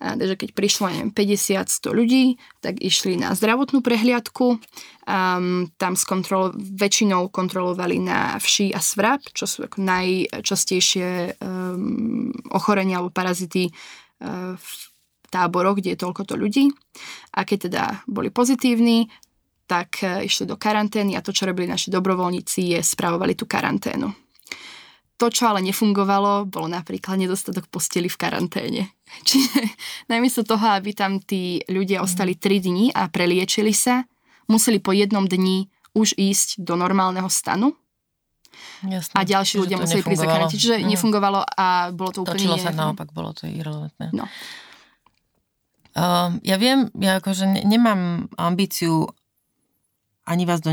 Takže keď prišlo 50-100 ľudí, tak išli na zdravotnú prehliadku. Tam väčšinou kontrolovali na vší a svrab, čo sú ako najčastejšie ochorenia alebo parazity v táboroch, kde je toľkoto ľudí. A keď teda boli pozitívni, tak išli do karantény a to, čo robili naši dobrovoľníci, je spravovali tú karanténu. To, čo ale nefungovalo, bolo napríklad nedostatok posteli v karanténe. Čiže namiesto toho, aby tam tí ľudia ostali 3 dní a preliečili sa, museli po jednom dni už ísť do normálneho stanu. Jasné, a ďalší ľudia museli prísť do karantény. Čiže nefungovalo a bolo to úplne... Točilo sa naopak, bolo to irrelevantné. No. Ja viem, ja akože nemám ambíciu ani vás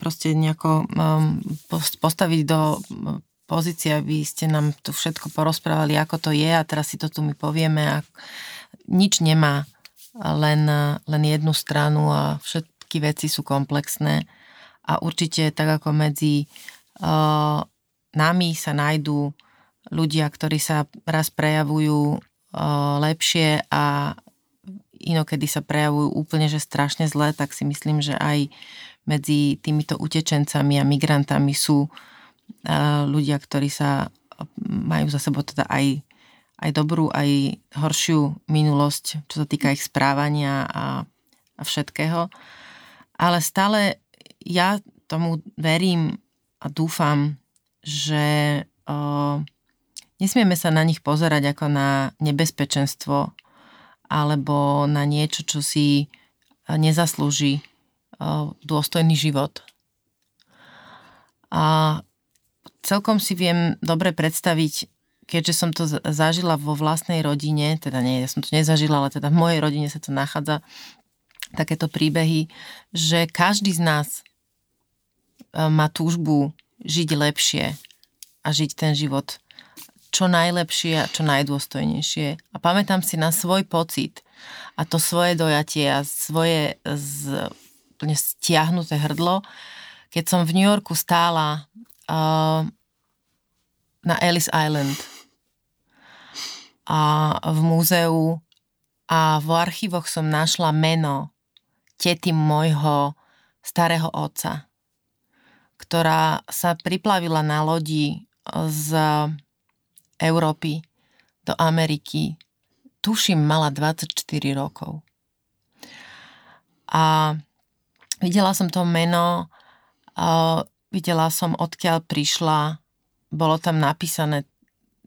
proste nejako postaviť do... pozícia, aby ste nám tu všetko porozprávali, ako to je a teraz si to tu my povieme a nič nemá len jednu stranu a všetky veci sú komplexné a určite tak ako medzi nami sa nájdú ľudia, ktorí sa raz prejavujú lepšie a inokedy sa prejavujú úplne, že strašne zle, tak si myslím, že aj medzi týmito utečencami a migrantami sú ľudia, ktorí sa majú za sebou teda aj dobrú, aj horšiu minulosť, čo sa týka ich správania a všetkého. Ale stále ja tomu verím a dúfam, že nesmieme sa na nich pozerať ako na nebezpečenstvo alebo na niečo, čo si nezaslúži dôstojný život. A celkom si viem dobre predstaviť, keďže som to zažila vo vlastnej rodine, teda nie, ja som to nezažila, ale teda v mojej rodine sa to nachádza, takéto príbehy, že každý z nás má túžbu žiť lepšie a žiť ten život čo najlepšie a čo najdôstojnejšie. A pamätám si na svoj pocit a to svoje dojatie a svoje úplne stiahnuté hrdlo, keď som v New Yorku stála na Ellis Island a v múzeu a v archívoch som našla meno tety môjho starého otca, ktorá sa priplavila na lodi z Európy do Ameriky. Tuším, mala 24 rokov. A videla som to meno, videla som, odkiaľ prišla, bolo tam napísané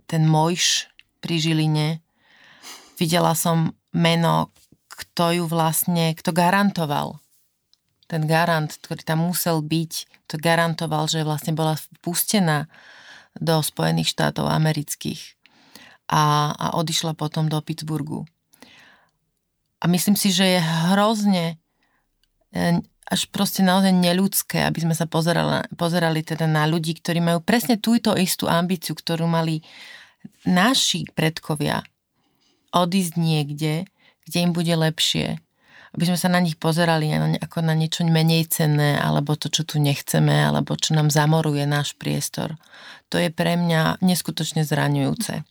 ten Mojš pri Žiline. Videla som meno, kto ju vlastne, kto garantoval. Ten garant, ktorý tam musel byť, kto garantoval, že vlastne bola vpustená do Spojených štátov amerických a odišla potom do Pittsburghu. A myslím si, že je hrozne, až proste naozaj neľudské, aby sme sa pozerali teda na ľudí, ktorí majú presne túto istú ambíciu, ktorú mali naši predkovia, odísť niekde, kde im bude lepšie. Aby sme sa na nich pozerali ako na niečo menej cenné, alebo to, čo tu nechceme, alebo čo nám zamoruje náš priestor. To je pre mňa neskutočne zraňujúce.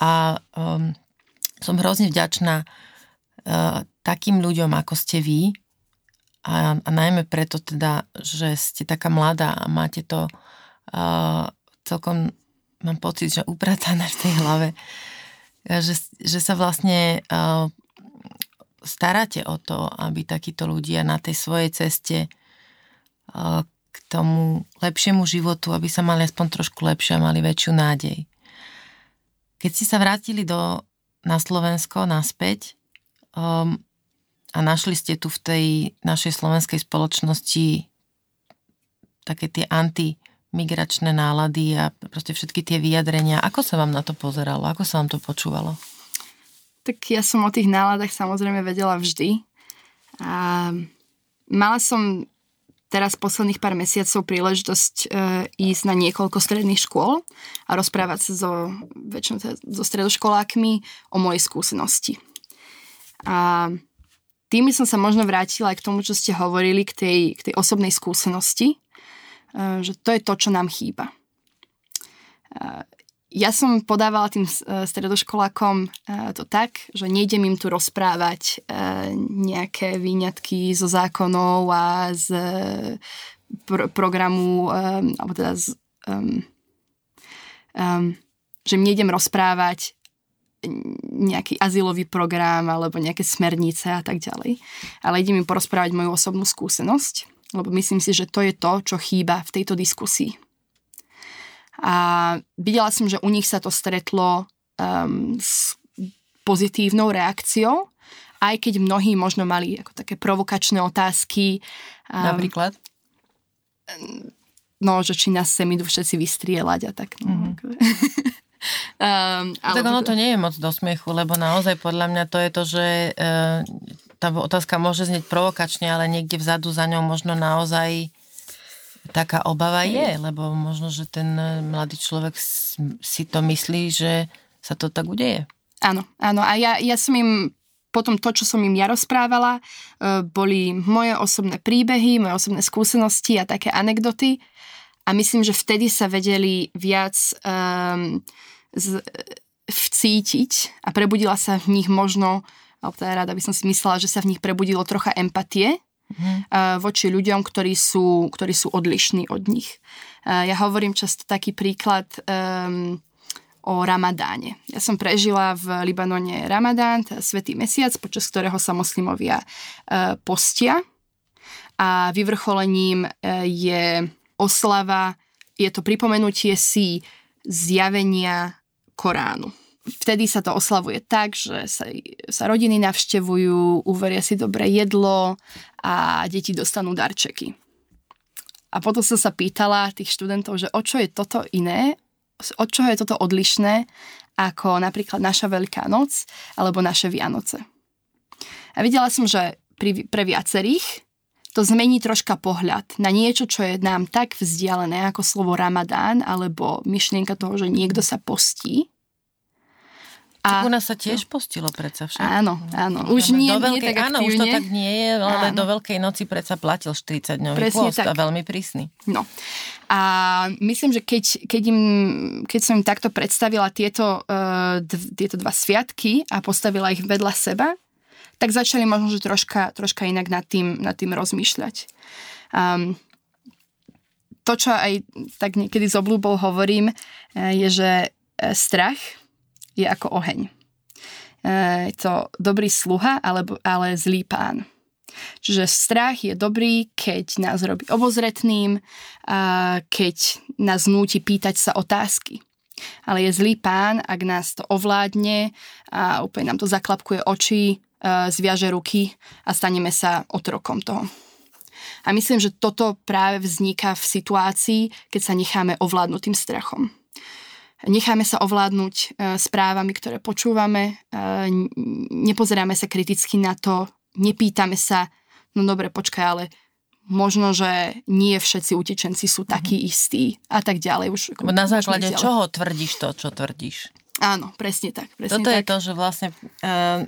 A som hrozne vďačná takým ľuďom, ako ste vy, a najmä preto teda, že ste taká mladá a máte to celkom, mám pocit, že upratané v tej hlave, že sa vlastne staráte o to, aby takíto ľudia na tej svojej ceste k tomu lepšiemu životu, aby sa mali aspoň trošku lepšie a mali väčšiu nádej. Keď ste sa vrátili na Slovensko naspäť, a našli ste tu v tej našej slovenskej spoločnosti také tie antimigračné nálady a proste všetky tie vyjadrenia. Ako sa vám na to pozeralo? Ako sa vám to počúvalo? Tak ja som o tých náladách samozrejme vedela vždy. A mala som teraz posledných pár mesiacov príležitosť ísť na niekoľko stredných škôl a rozprávať sa väčšinou so stredoškolákmi o mojej skúsenosti. A tým by som sa možno vrátila aj k tomu, čo ste hovorili, k tej osobnej skúsenosti, že to je to, čo nám chýba. Ja som podávala tým stredoškolákom to tak, že nejdem im tu rozprávať nejaké výňatky zo zákonov a z programu, alebo teda že im nejdem rozprávať nejaký azylový program alebo nejaké smernice a tak ďalej. Ale idem im porozprávať moju osobnú skúsenosť, lebo myslím si, že to je to, čo chýba v tejto diskusii. A videla som, že u nich sa to stretlo s pozitívnou reakciou, aj keď mnohí možno mali ako také provokačné otázky. Napríklad? No, že či nás sem idú všetci vystrieľať a tak. No. Tak ono to nie je moc do smiechu, lebo naozaj podľa mňa to je to, že tá otázka môže znieť provokačne, ale niekde vzadu za ňou možno naozaj taká obava je, lebo možno, že ten mladý človek si to myslí, že sa to tak udeje. Áno. A ja som im potom to, čo som im ja rozprávala, boli moje osobné príbehy, moje osobné skúsenosti a také anekdoty. A myslím, že vtedy sa vedeli viac vcítiť a prebudila sa v nich možno, alebo teda rada by som si myslela, že sa v nich prebudilo trocha empatie voči ľuďom, ktorí sú odlišní od nich. Ja hovorím často taký príklad o Ramadáne. Ja som prežila v Libanone Ramadán, teda svätý mesiac, počas ktorého sa moslimovia postia a vyvrcholením je oslava, je to pripomenutie si zjavenia Koránu. Vtedy sa to oslavuje tak, že sa rodiny navštevujú, uveria si dobré jedlo a deti dostanú darčeky. A potom som sa pýtala tých študentov, že o čo je toto iné, od čoho je toto odlišné, ako napríklad naša Veľká noc alebo naše Vianoce. A videla som, že pre viacerých to zmení troška pohľad na niečo, čo je nám tak vzdialené ako slovo Ramadán alebo myšlienka toho, že niekto sa postí. A u nás sa tiež postilo predsa však. Áno. Už nie je tak aktívne. Áno, už to tak nie je, ale do Veľkej noci predsa platil 40-dňový pôst a veľmi prísny. No. A myslím, že keď som im takto predstavila tieto dva sviatky a postavila ich vedľa seba, tak začali možno, že troška inak nad tým rozmýšľať. To, čo aj tak niekedy z obľúbou hovorím, je, že strach je ako oheň. Je to dobrý sluha, ale zlý pán. Čiže strach je dobrý, keď nás robí obozretným, keď nás núti pýtať sa otázky. Ale je zlý pán, ak nás to ovládne a úplne nám to zaklapkuje oči, zviaže ruky a staneme sa otrokom toho. A myslím, že toto práve vzniká v situácii, keď sa necháme ovládnuť tým strachom. Necháme sa ovládnuť správami, ktoré počúvame, nepozeráme sa kriticky na to, nepýtame sa, no dobre, počkaj, ale možno, že nie všetci utečenci sú takí istí a tak ďalej. Na základe čoho tvrdíš to, čo tvrdíš? Áno, presne tak. Toto je to, že vlastne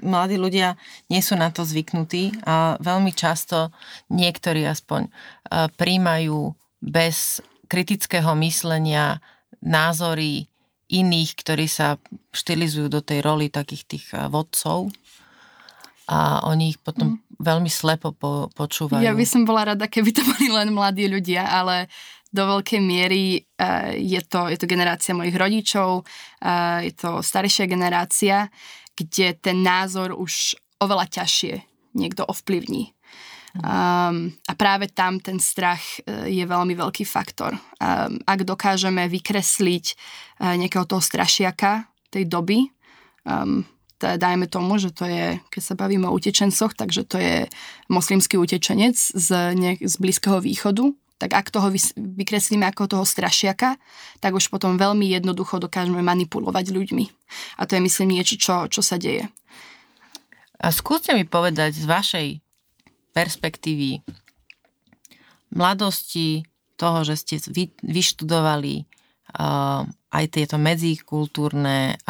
mladí ľudia nie sú na to zvyknutí a veľmi často niektorí aspoň príjmajú bez kritického myslenia názory iných, ktorí sa štilizujú do tej roli takých tých vodcov a oni ich potom veľmi slepo počúvajú. Ja by som bola rada, keby to boli len mladí ľudia, ale do veľkej miery je to generácia mojich rodičov, je to staršia generácia, kde ten názor už oveľa ťažšie niekto ovplyvní. A práve tam ten strach je veľmi veľký faktor. Ak dokážeme vykresliť nejakého toho strašiaka tej doby, dajme tomu, že to je, keď sa bavíme o utečencoch, takže to je moslimský utečenec z Blízkeho východu, tak ak toho vykreslíme ako toho strašiaka, tak už potom veľmi jednoducho dokážeme manipulovať ľuďmi. A to je, myslím, niečo, čo sa deje. A skúste mi povedať z vašej perspektívy mladosti, toho, že ste vyštudovali aj tieto medzikultúrne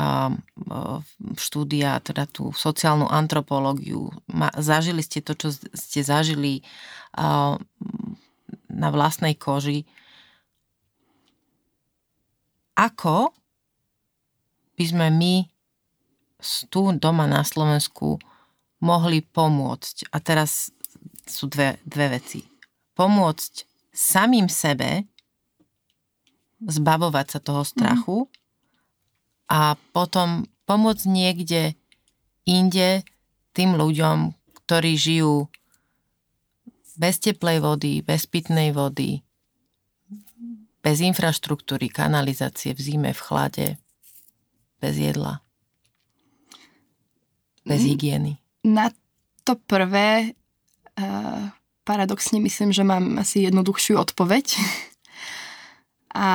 štúdia, teda tú sociálnu antropológiu. Zažili ste to, čo ste zažili na vlastnej koži. Ako by sme my tu doma na Slovensku mohli pomôcť? A teraz sú dve veci. Pomôcť samým sebe zbavovať sa toho strachu a potom pomôcť niekde inde tým ľuďom, ktorí žijú bez teplej vody, bez pitnej vody, bez infraštruktúry, kanalizácie v zime, v chlade, bez jedla, bez hygieny. Na to prvé paradoxne myslím, že mám asi jednoduchšiu odpoveď. A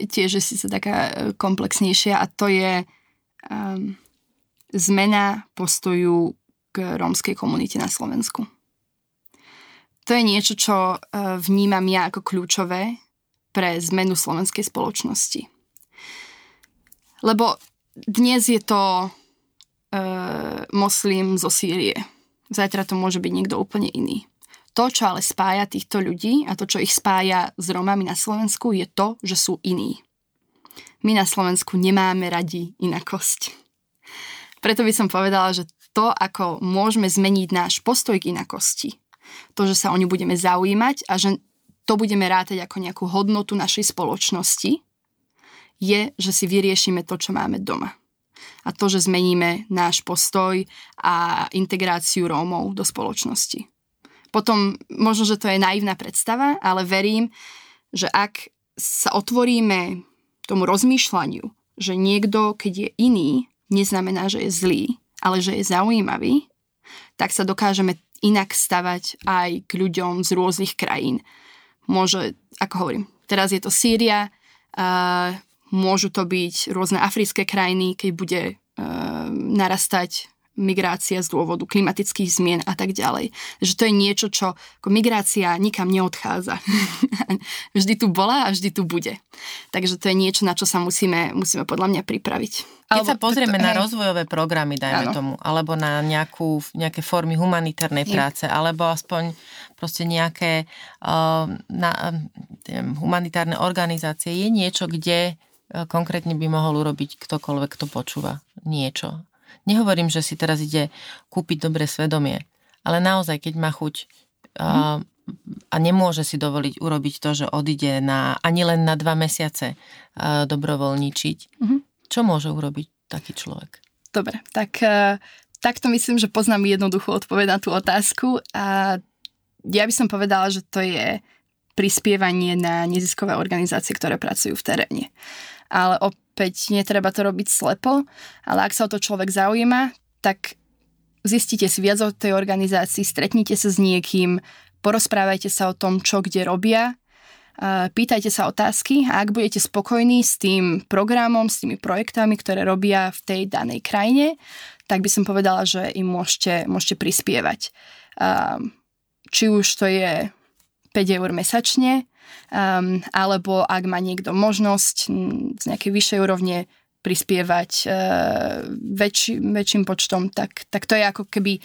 tiež je síce taká komplexnejšia a to je zmena postoju k rómskej komunite na Slovensku. To je niečo, čo vnímam ja ako kľúčové pre zmenu slovenskej spoločnosti. Lebo dnes je to moslim zo Sýrie. Zajtra to môže byť niekto úplne iný. To, čo ale spája týchto ľudí a to, čo ich spája s Rómami na Slovensku, je to, že sú iní. My na Slovensku nemáme radi inakosť. Preto by som povedala, že to, ako môžeme zmeniť náš postoj k inakosti, to, že sa o ňu budeme zaujímať a že to budeme rátať ako nejakú hodnotu našej spoločnosti, je, že si vyriešime to, čo máme doma. A to, že zmeníme náš postoj a integráciu Rómov do spoločnosti. Potom, možno, že to je naivná predstava, ale verím, že ak sa otvoríme tomu rozmýšľaniu, že niekto, keď je iný, neznamená, že je zlý, ale že je zaujímavý, tak sa dokážeme inak stavať aj k ľuďom z rôznych krajín. Môže, ako hovorím, teraz je to Sýria, môžu to byť rôzne africké krajiny, keď bude narastať migrácia z dôvodu klimatických zmien a tak ďalej. Že to je niečo, čo ako migrácia nikam neodchádza. Vždy tu bola a vždy tu bude. Takže to je niečo, na čo sa musíme podľa mňa pripraviť. Keď sa pozrieme na rozvojové programy, dajme tomu, alebo na nejaké formy humanitárnej práce, alebo aspoň proste nejaké humanitárne organizácie, je niečo, kde konkrétne by mohol urobiť ktokoľvek, kto počúva niečo. Nehovorím, že si teraz ide kúpiť dobré svedomie, ale naozaj, keď má chuť a nemôže si dovoliť urobiť to, že odíde ani len na 2 mesiace dobrovoľničiť, čo môže urobiť taký človek? Dobre, takto myslím, že poznám jednoduchú odpoveď na tú otázku a ja by som povedala, že to je prispievanie na neziskové organizácie, ktoré pracujú v teréne. Ale opäť netreba to robiť slepo, ale ak sa o to človek zaujíma, tak zistite si viac o tej organizácii, stretnite sa s niekým, porozprávajte sa o tom, čo kde robia, pýtajte sa otázky a ak budete spokojní s tým programom, s tými projektami, ktoré robia v tej danej krajine, tak by som povedala, že im môžete prispievať. Či už to je 5 eur mesačne, alebo ak má niekto možnosť z nejakej vyššej úrovne prispievať väčším počtom, tak to je ako keby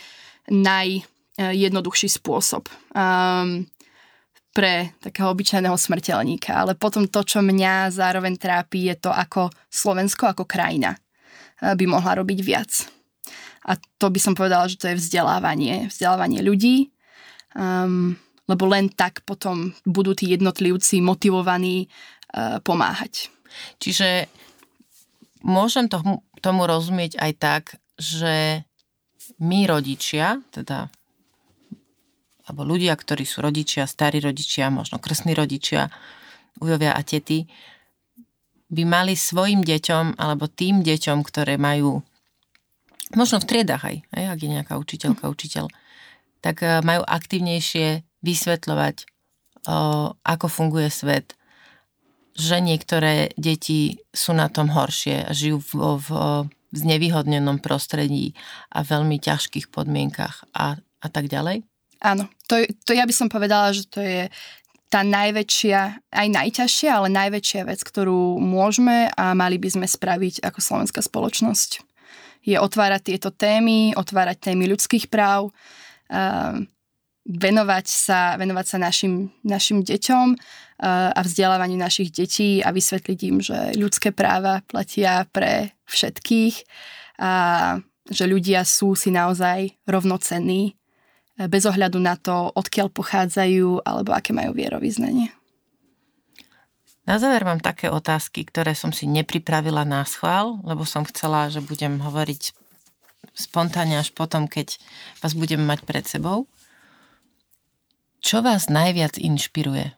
najjednoduchší spôsob. Pre takého obyčajného smrteľníka. Ale potom to, čo mňa zároveň trápi, je to, ako Slovensko, ako krajina by mohla robiť viac. A to by som povedala, že to je vzdelávanie ľudí, lebo len tak potom budú tí jednotlivci motivovaní pomáhať. Čiže môžem tomu rozumieť aj tak, že my rodičia, teda alebo ľudia, ktorí sú rodičia, starí rodičia, možno krstní rodičia, ujovia a tety, by mali svojim deťom alebo tým deťom, ktoré majú, možno v triedách aj ak je nejaká učiteľka, učiteľ, tak majú aktívnejšie vysvetľovať, ako funguje svet, že niektoré deti sú na tom horšie a žijú v znevýhodnenom prostredí a veľmi ťažkých podmienkach a tak ďalej. Áno, to ja by som povedala, že to je tá najväčšia, aj najťažšia, ale najväčšia vec, ktorú môžeme a mali by sme spraviť ako slovenská spoločnosť. Je otvárať tieto témy, otvárať témy ľudských práv, venovať sa našim deťom a vzdelávaniu našich detí a vysvetliť im, že ľudské práva platia pre všetkých a že ľudia sú si naozaj rovnocenní, bez ohľadu na to, odkiaľ pochádzajú alebo aké majú vierovyznanie. Na záver mám také otázky, ktoré som si nepripravila na schvál, lebo som chcela, že budem hovoriť spontánne až potom, keď vás budem mať pred sebou. Čo vás najviac inšpiruje?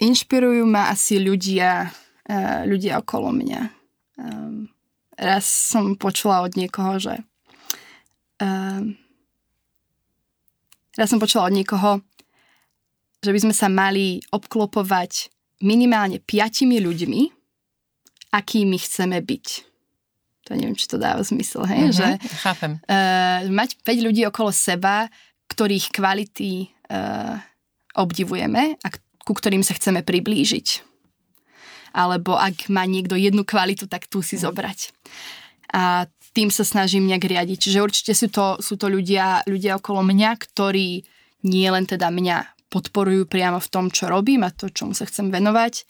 Inšpirujú ma asi ľudia okolo mňa. Raz som počula od niekoho, že by sme sa mali obklopovať minimálne 5 ľuďmi, akými chceme byť. To neviem, či to dáva zmysel, hej? Že, chápem. Mať 5 ľudí okolo seba, ktorých kvality obdivujeme a ku ktorým sa chceme priblížiť. Alebo ak má niekto jednu kvalitu, tak tu si zobrať. A tým sa snažím nejak riadiť. Čiže určite sú to ľudia okolo mňa, ktorí nie len teda mňa podporujú priamo v tom, čo robím a to, čomu sa chcem venovať,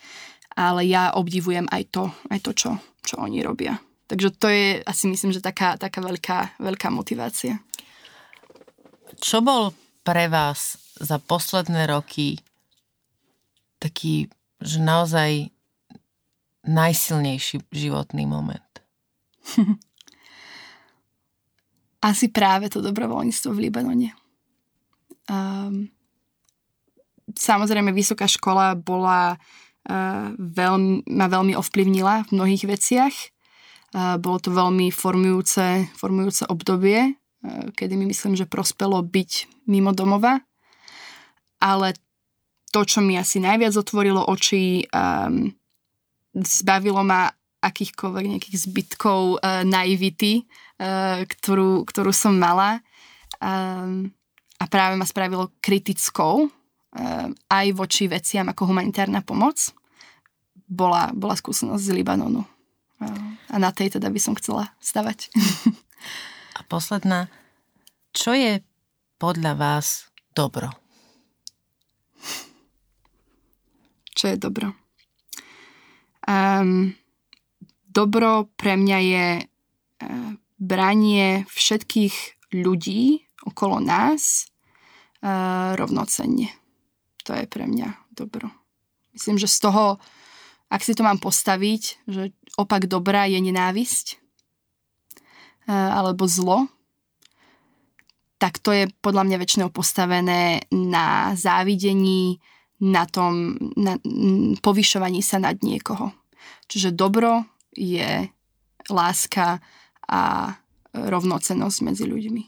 ale ja obdivujem aj to čo oni robia. Takže to je asi myslím, že taká veľká motivácia. Čo bol pre vás za posledné roky taký, že naozaj najsilnejší životný moment? Asi práve to dobrovoľníctvo v Libanone. Samozrejme, vysoká škola ma veľmi ovplyvnila v mnohých veciach. Bolo to veľmi formujúce obdobie, kedy mi myslím, že prospelo byť mimo domova. Ale to, čo mi asi najviac otvorilo oči, zbavilo ma akýchkoľvek nejakých zbytkov naivity, ktorú som mala. A práve ma spravilo kritickou aj voči veciam ako humanitárna pomoc. Bola skúsenosť z Libanonu. A na tej teda by som chcela stavať. A posledná. Čo je podľa vás dobro? Čo je dobro? Dobro pre mňa je branie všetkých ľudí okolo nás rovnocenne. To je pre mňa dobro. Myslím, že z toho, ak si to mám postaviť, že opak dobra je nenávisť alebo zlo, tak to je podľa mňa väčšinou postavené na závidení, na tom povyšovaní sa nad niekoho. Čiže dobro je láska a rovnocennosť medzi ľuďmi.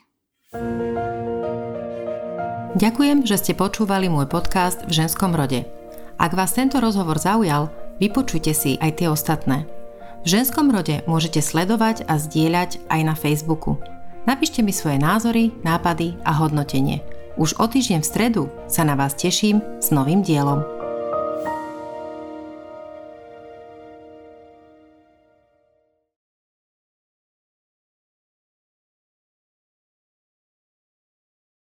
Ďakujem, že ste počúvali môj podcast V ženskom rode. Ak vás tento rozhovor zaujal, vypočujte si aj tie ostatné. V ženskom rode môžete sledovať a zdieľať aj na Facebooku. Napíšte mi svoje názory, nápady a hodnotenie. Už o týždeň v stredu sa na vás teším s novým dielom.